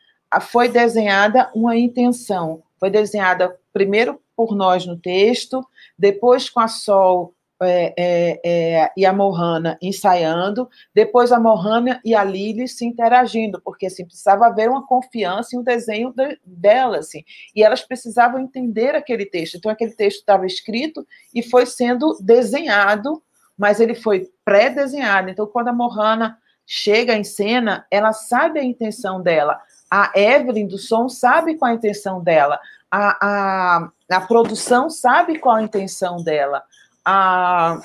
foi desenhada uma intenção, foi desenhada primeiro por nós no texto, depois com a Sol É, é, é, e a Mohana ensaiando, depois a Mohana e a Lilis se interagindo, porque assim, precisava haver uma confiança em um desenho de, dela, assim, e elas precisavam entender aquele texto, então aquele texto estava escrito e foi sendo desenhado, mas ele foi pré-desenhado, então quando a Mohana chega em cena, ela sabe a intenção dela, a Evelyn do som sabe qual a intenção dela, a, a, a produção sabe qual a intenção dela, A,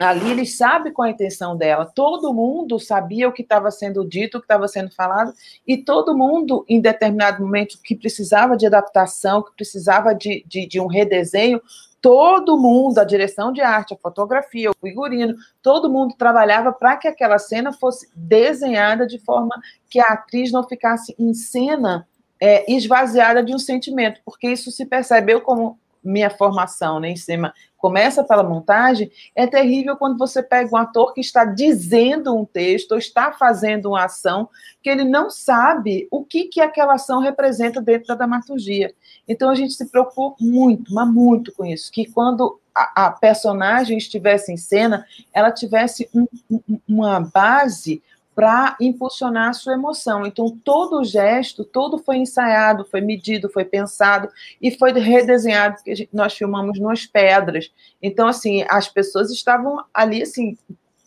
a Lili sabe qual a intenção dela, todo mundo sabia o que estava sendo dito, o que estava sendo falado, e todo mundo, em determinado momento, que precisava de adaptação, que precisava de, de, de um redesenho, todo mundo, a direção de arte, a fotografia, o figurino, todo mundo trabalhava para que aquela cena fosse desenhada de forma que a atriz não ficasse em cena é, esvaziada de um sentimento, porque isso se percebeu como minha formação, né, em cima, começa pela montagem, é terrível quando você pega um ator que está dizendo um texto, ou está fazendo uma ação, que ele não sabe o que, que aquela ação representa dentro da dramaturgia. Então, a gente se preocupou muito, mas muito com isso, que quando a, a personagem estivesse em cena, ela tivesse um, um, uma base para impulsionar a sua emoção. Então, todo o gesto, todo foi ensaiado, foi medido, foi pensado e foi redesenhado, porque a gente, nós filmamos nas pedras. Então, assim, as pessoas estavam ali, assim,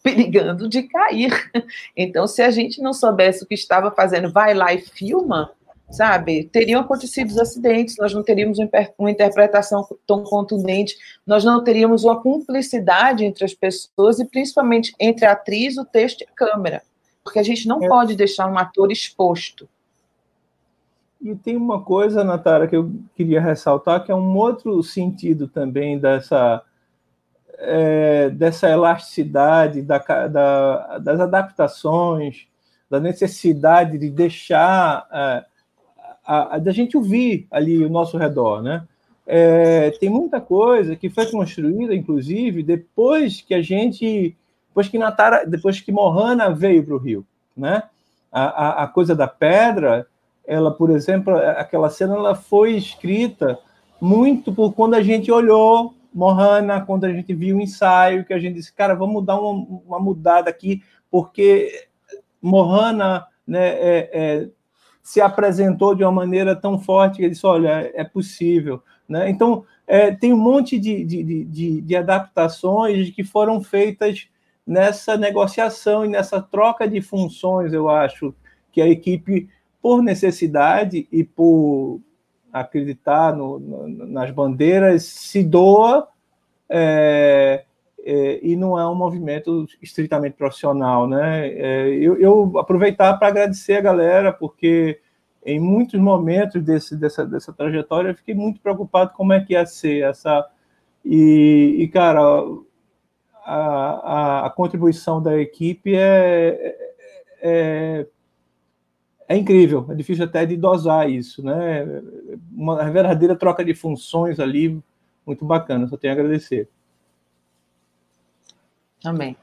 perigando de cair. Então, se a gente não soubesse o que estava fazendo, vai lá e filma, sabe? Teriam acontecido os acidentes, nós não teríamos uma interpretação tão contundente, nós não teríamos uma cumplicidade entre as pessoas e, principalmente, entre a atriz, o texto e a câmera, porque a gente não pode deixar um ator exposto. E tem uma coisa, Natara, que eu queria ressaltar, que é um outro sentido também dessa, é, dessa elasticidade, da, da, das adaptações, da necessidade de deixar é, a, a, da gente ouvir ali o nosso redor, né? É, tem muita coisa que foi construída, inclusive, depois que a gente... Depois que Natara, depois que Mohana veio para o Rio, né? A, a, a coisa da pedra, ela, por exemplo, aquela cena, ela foi escrita muito por quando a gente olhou Mohana, quando a gente viu o ensaio, que a gente disse, cara, vamos dar uma, uma mudada aqui, porque Mohana, né, é, é, se apresentou de uma maneira tão forte que ele disse, olha, é possível, né? Então, é, tem um monte de, de, de, de adaptações que foram feitas nessa negociação e nessa troca de funções, eu acho, que a equipe, por necessidade e por acreditar no, no, nas bandeiras, se doa é, é, e não é um movimento estritamente profissional, né? É, eu, eu aproveitar para agradecer a galera, porque em muitos momentos desse, dessa, dessa trajetória eu fiquei muito preocupado como é que ia ser essa... E, e cara... A, a, a contribuição da equipe é, é, é incrível, é difícil até de dosar isso, né? Uma verdadeira troca de funções ali, muito bacana, só tenho a agradecer. Amém.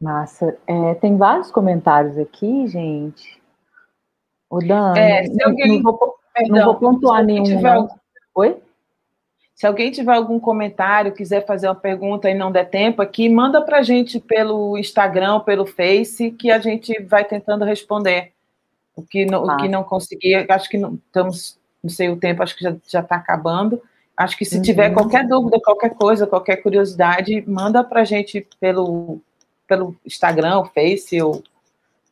Massa. É, tem vários comentários aqui, gente. O Dan, é, não, alguém... não, vou, Perdão, não vou pontuar nenhum. Tiver... Oi? Se alguém tiver algum comentário, quiser fazer uma pergunta e não der tempo aqui, manda para a gente pelo Instagram, pelo Face, que a gente vai tentando responder. O que não, ah. o que não conseguir, acho que não, estamos, não sei o tempo, acho que já está acabando. Acho que se uhum. tiver qualquer dúvida, qualquer coisa, qualquer curiosidade, manda para a gente pelo, pelo Instagram, o Face, ou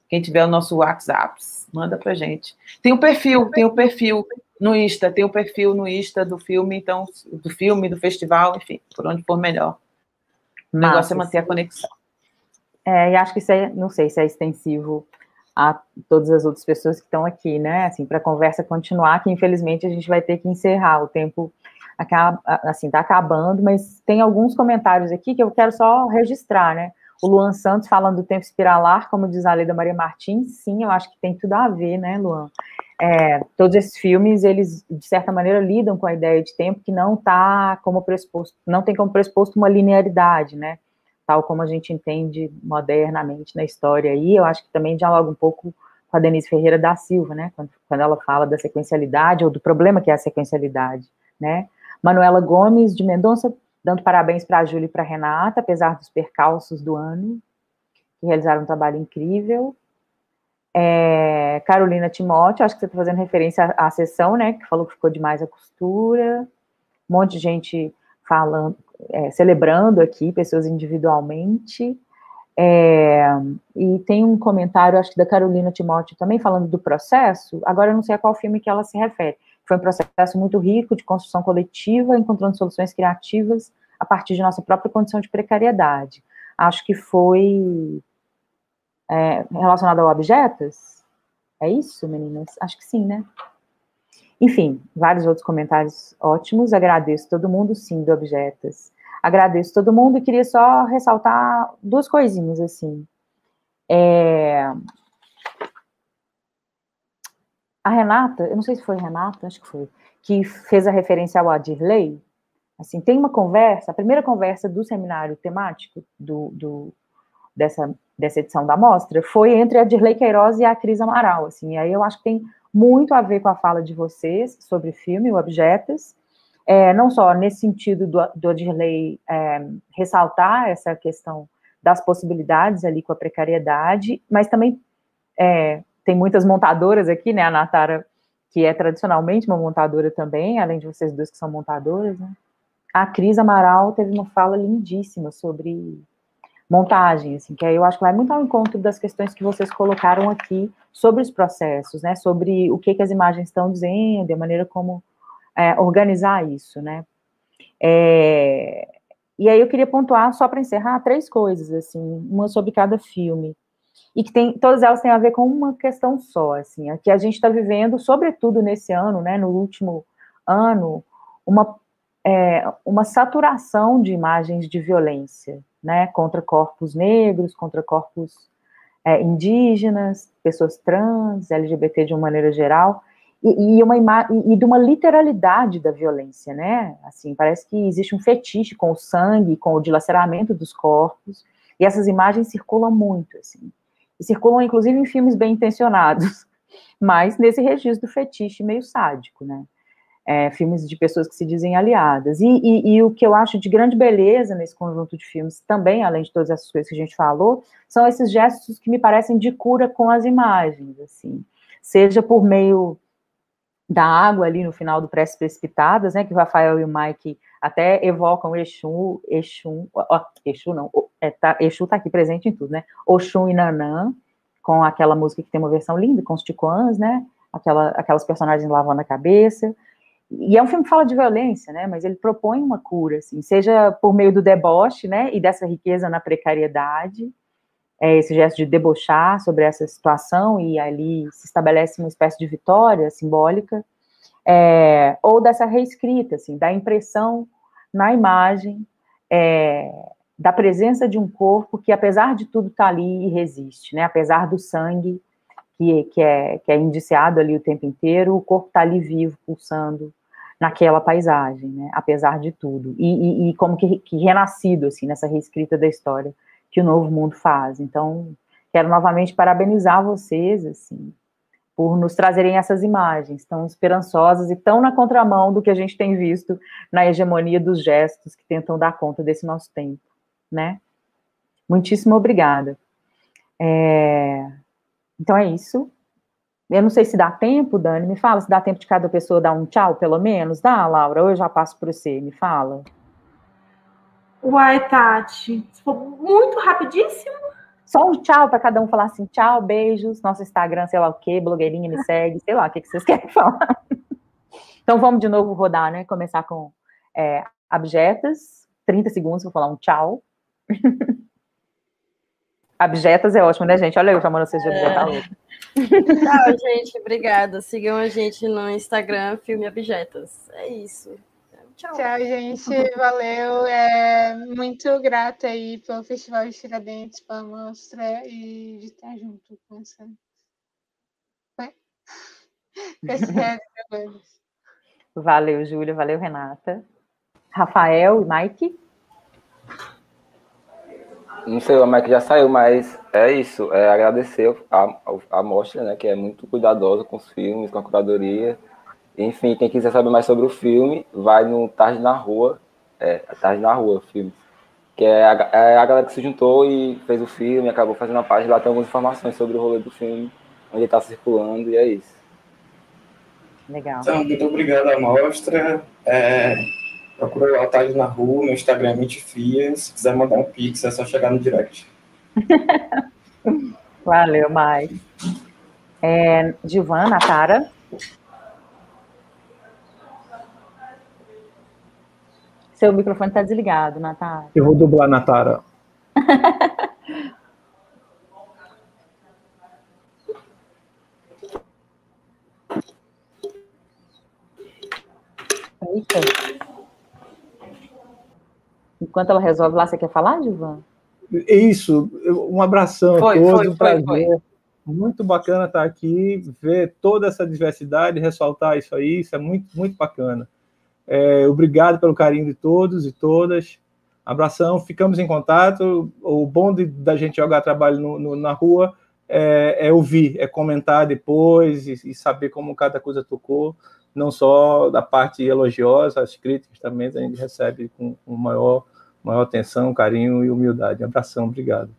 quem tiver o nosso WhatsApp, manda para a gente. Tem o perfil, tem o perfil... no Insta, tem o perfil no Insta do filme, então, do filme, do festival, enfim, por onde for melhor. O negócio é manter a conexão. É, e acho que isso é, não sei se é extensivo a todas as outras pessoas que estão aqui, né, assim, para a conversa continuar, que infelizmente a gente vai ter que encerrar, o tempo acaba, assim, está acabando, mas tem alguns comentários aqui que eu quero só registrar, né, o Luan Santos falando do tempo espiralar, como diz a Leda Maria Martins, sim, eu acho que tem tudo a ver, né, Luan, é, todos esses filmes, eles, de certa maneira, lidam com a ideia de tempo que não tá como pressuposto, não tem como pressuposto uma linearidade, né, tal como a gente entende modernamente na história aí, eu acho que também dialoga um pouco com a Denise Ferreira da Silva, né, quando, quando ela fala da sequencialidade, ou do problema que é a sequencialidade, né, Manuela Gomes de Mendonça, dando parabéns para a Júlia e para a Renata, apesar dos percalços do ano, que realizaram um trabalho incrível, é, Carolina Timóteo, acho que você está fazendo referência à, à sessão, né, que falou que ficou demais a costura, um monte de gente falando, É, celebrando aqui, pessoas individualmente, é, e tem um comentário, acho que da Carolina Timóteo também, falando do processo, agora eu não sei a qual filme que ela se refere, foi um processo muito rico de construção coletiva, encontrando soluções criativas a partir de nossa própria condição de precariedade, acho que foi é, relacionado ao Abjetas, é isso, meninas? Acho que sim, né? Enfim, vários outros comentários ótimos, agradeço todo mundo, sim, do Abjetas. Agradeço todo mundo e queria só ressaltar duas coisinhas, assim. É... A Renata, eu não sei se foi Renata, acho que foi, que fez a referência ao Adirley, assim, tem uma conversa, a primeira conversa do seminário temático do, do, dessa, dessa edição da mostra foi entre a Adirley Queiroz e a Cris Amaral, assim, e aí eu acho que tem muito a ver com a fala de vocês sobre o filme, o Abjetas, é, não só nesse sentido do, do Adirley é, ressaltar essa questão das possibilidades ali com a precariedade, mas também é, tem muitas montadoras aqui, né, a Natara, que é tradicionalmente uma montadora também, além de vocês dois que são montadoras, né, a Cris Amaral teve uma fala lindíssima sobre montagem, assim, que aí eu acho que vai muito ao encontro das questões que vocês colocaram aqui sobre os processos, né, sobre o que, que as imagens estão dizendo, a maneira como é, organizar isso, né. É, e aí eu queria pontuar, só para encerrar, três coisas, assim, uma sobre cada filme, e que tem, todas elas têm a ver com uma questão só, assim, a que a gente está vivendo, sobretudo nesse ano, né, no último ano, uma, é, uma saturação de imagens de violência, né, contra corpos negros, contra corpos é, indígenas, pessoas trans, L G B T de uma maneira geral, e, e, uma e de uma literalidade da violência, né, assim, parece que existe um fetiche com o sangue, com o dilaceramento dos corpos, e essas imagens circulam muito, assim, e circulam inclusive em filmes bem intencionados, mas nesse registro do fetiche meio sádico, né. É, filmes de pessoas que se dizem aliadas, e, e, e o que eu acho de grande beleza nesse conjunto de filmes também, além de todas essas coisas que a gente falou, são esses gestos que me parecem de cura com as imagens, assim, seja por meio da água ali no final do Preces Precipitadas, né, que o Rafael e o Mike até evocam Exu, Exu, ó, Exu não, é, tá, Exu tá aqui presente em tudo, né, Oxum e Nanã, com aquela música que tem uma versão linda, com os ticoãs, né, aquela, aquelas personagens lavando a cabeça. E é um filme que fala de violência, né, mas ele propõe uma cura, assim, seja por meio do deboche, né, e dessa riqueza na precariedade, é, esse gesto de debochar sobre essa situação, e ali se estabelece uma espécie de vitória simbólica, é, ou dessa reescrita, assim, da impressão na imagem, é, da presença de um corpo que, apesar de tudo, está ali e resiste, né, apesar do sangue que, que, é, que é indiciado ali o tempo inteiro, o corpo está ali vivo, pulsando, naquela paisagem, né, apesar de tudo, e, e, e como que, que renascido, assim, nessa reescrita da história que o Novo Mundo faz. Então, quero novamente parabenizar vocês, assim, por nos trazerem essas imagens tão esperançosas e tão na contramão do que a gente tem visto na hegemonia dos gestos que tentam dar conta desse nosso tempo, né. Muitíssimo obrigada. É... Então é isso. Eu não sei se dá tempo, Dani, me fala, se dá tempo de cada pessoa dar um tchau, pelo menos? Dá, Laura? Ou eu já passo para você, me fala. Uai, Tati, se for muito rapidíssimo. Só um tchau para cada um falar assim, tchau, beijos, nosso Instagram, sei lá o quê, blogueirinha me segue, sei lá, o que, que vocês querem falar. Então vamos de novo rodar, né? Começar com é, Abjetas, trinta segundos, vou falar um tchau. Abjetas é ótimo, né, gente? Olha eu chamando vocês de abjetas. É. Tchau, gente. Obrigada. Sigam a gente no Instagram, Filme Abjetas. É isso. Tchau. Tchau, gente. Valeu. É muito grata aí pelo Festival de Tiradentes, pela mostra e de estar junto com essa... Foi? Com esse resto de trabalhos. Valeu, Júlia. Valeu, Renata. Rafael e Mike? Não sei, o Mike já saiu, mas é isso. É agradecer a, a mostra, né, que é muito cuidadosa com os filmes, com a curadoria. Enfim, quem quiser saber mais sobre o filme, vai no Tarde na Rua, é, Tarde na Rua, filme, que é a, é a galera que se juntou e fez o filme, acabou fazendo a página, lá tem algumas informações sobre o rolê do filme, onde ele está circulando, e é isso. Legal. Então, muito obrigado à mostra. É, procura lá Tarde na Rua, no Instagram é Mentifia, se quiser mandar um pix, é só chegar no direct. Valeu, Mai. É, Gilvan, Natara. Seu microfone está desligado, Natara. Eu vou dublar, Natara. Eita. Enquanto ela resolve lá, você quer falar, Gilvan? É isso. Um abração foi, a todos. Foi, foi, foi. Muito bacana estar aqui, ver toda essa diversidade, ressaltar isso aí. Isso é muito, muito bacana. É, obrigado pelo carinho de todos e todas. Abração, ficamos em contato. O bom de, da gente jogar trabalho no, no, na rua é, é ouvir, é comentar depois e, e saber como cada coisa tocou, não só da parte elogiosa, as críticas também a gente recebe com, com maior, maior atenção, carinho e humildade. Abração, obrigado.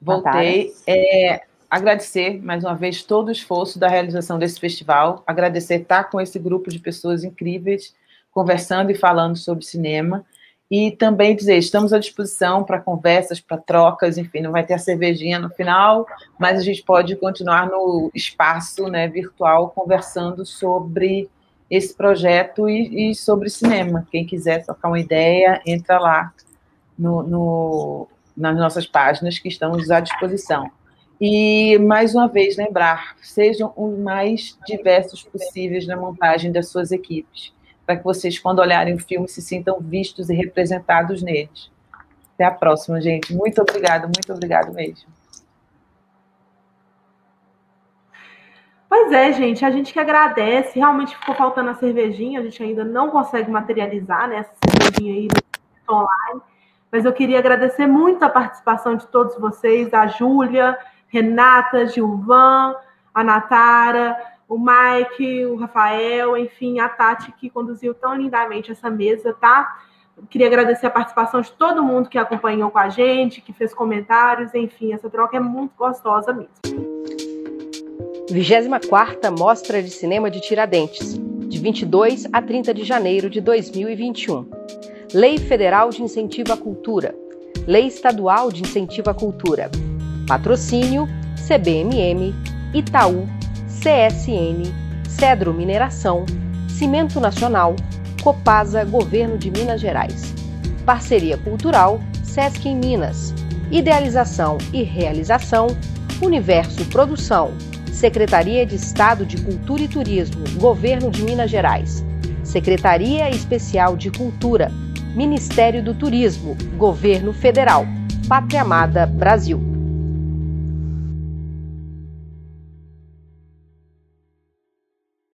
Voltei. É... Agradecer, mais uma vez, todo o esforço da realização desse festival, agradecer estar com esse grupo de pessoas incríveis, conversando e falando sobre cinema, e também dizer, estamos à disposição para conversas, para trocas, enfim, não vai ter a cervejinha no final, mas a gente pode continuar no espaço, né, virtual, conversando sobre esse projeto e, e sobre cinema. Quem quiser trocar uma ideia, entra lá no, no, nas nossas páginas que estamos à disposição. E, mais uma vez, lembrar, sejam os mais diversos possíveis na montagem das suas equipes, para que vocês, quando olharem o filme, se sintam vistos e representados neles. Até a próxima, gente. Muito obrigada, muito obrigada mesmo. Pois é, gente, a gente que agradece. Realmente ficou faltando a cervejinha, a gente ainda não consegue materializar, né, essa cervejinha aí online. Mas eu queria agradecer muito a participação de todos vocês, a Júlia, Renata, Gilvan, a Natara, o Mike, o Rafael, enfim, a Tati, que conduziu tão lindamente essa mesa, tá? Eu queria agradecer a participação de todo mundo que acompanhou com a gente, que fez comentários, enfim, essa troca é muito gostosa mesmo. vigésima quarta Mostra de Cinema de Tiradentes, de vinte e dois a trinta de janeiro de dois mil e vinte e um. Lei Federal de Incentivo à Cultura, Lei Estadual de Incentivo à Cultura, Patrocínio, C B M M, Itaú, C S N, Cedro Mineração, Cimento Nacional, Copasa, Governo de Minas Gerais. Parceria Cultural, Sesc em Minas. Idealização e Realização, Universo Produção, Secretaria de Estado de Cultura e Turismo, Governo de Minas Gerais. Secretaria Especial de Cultura, Ministério do Turismo, Governo Federal, Pátria Amada Brasil.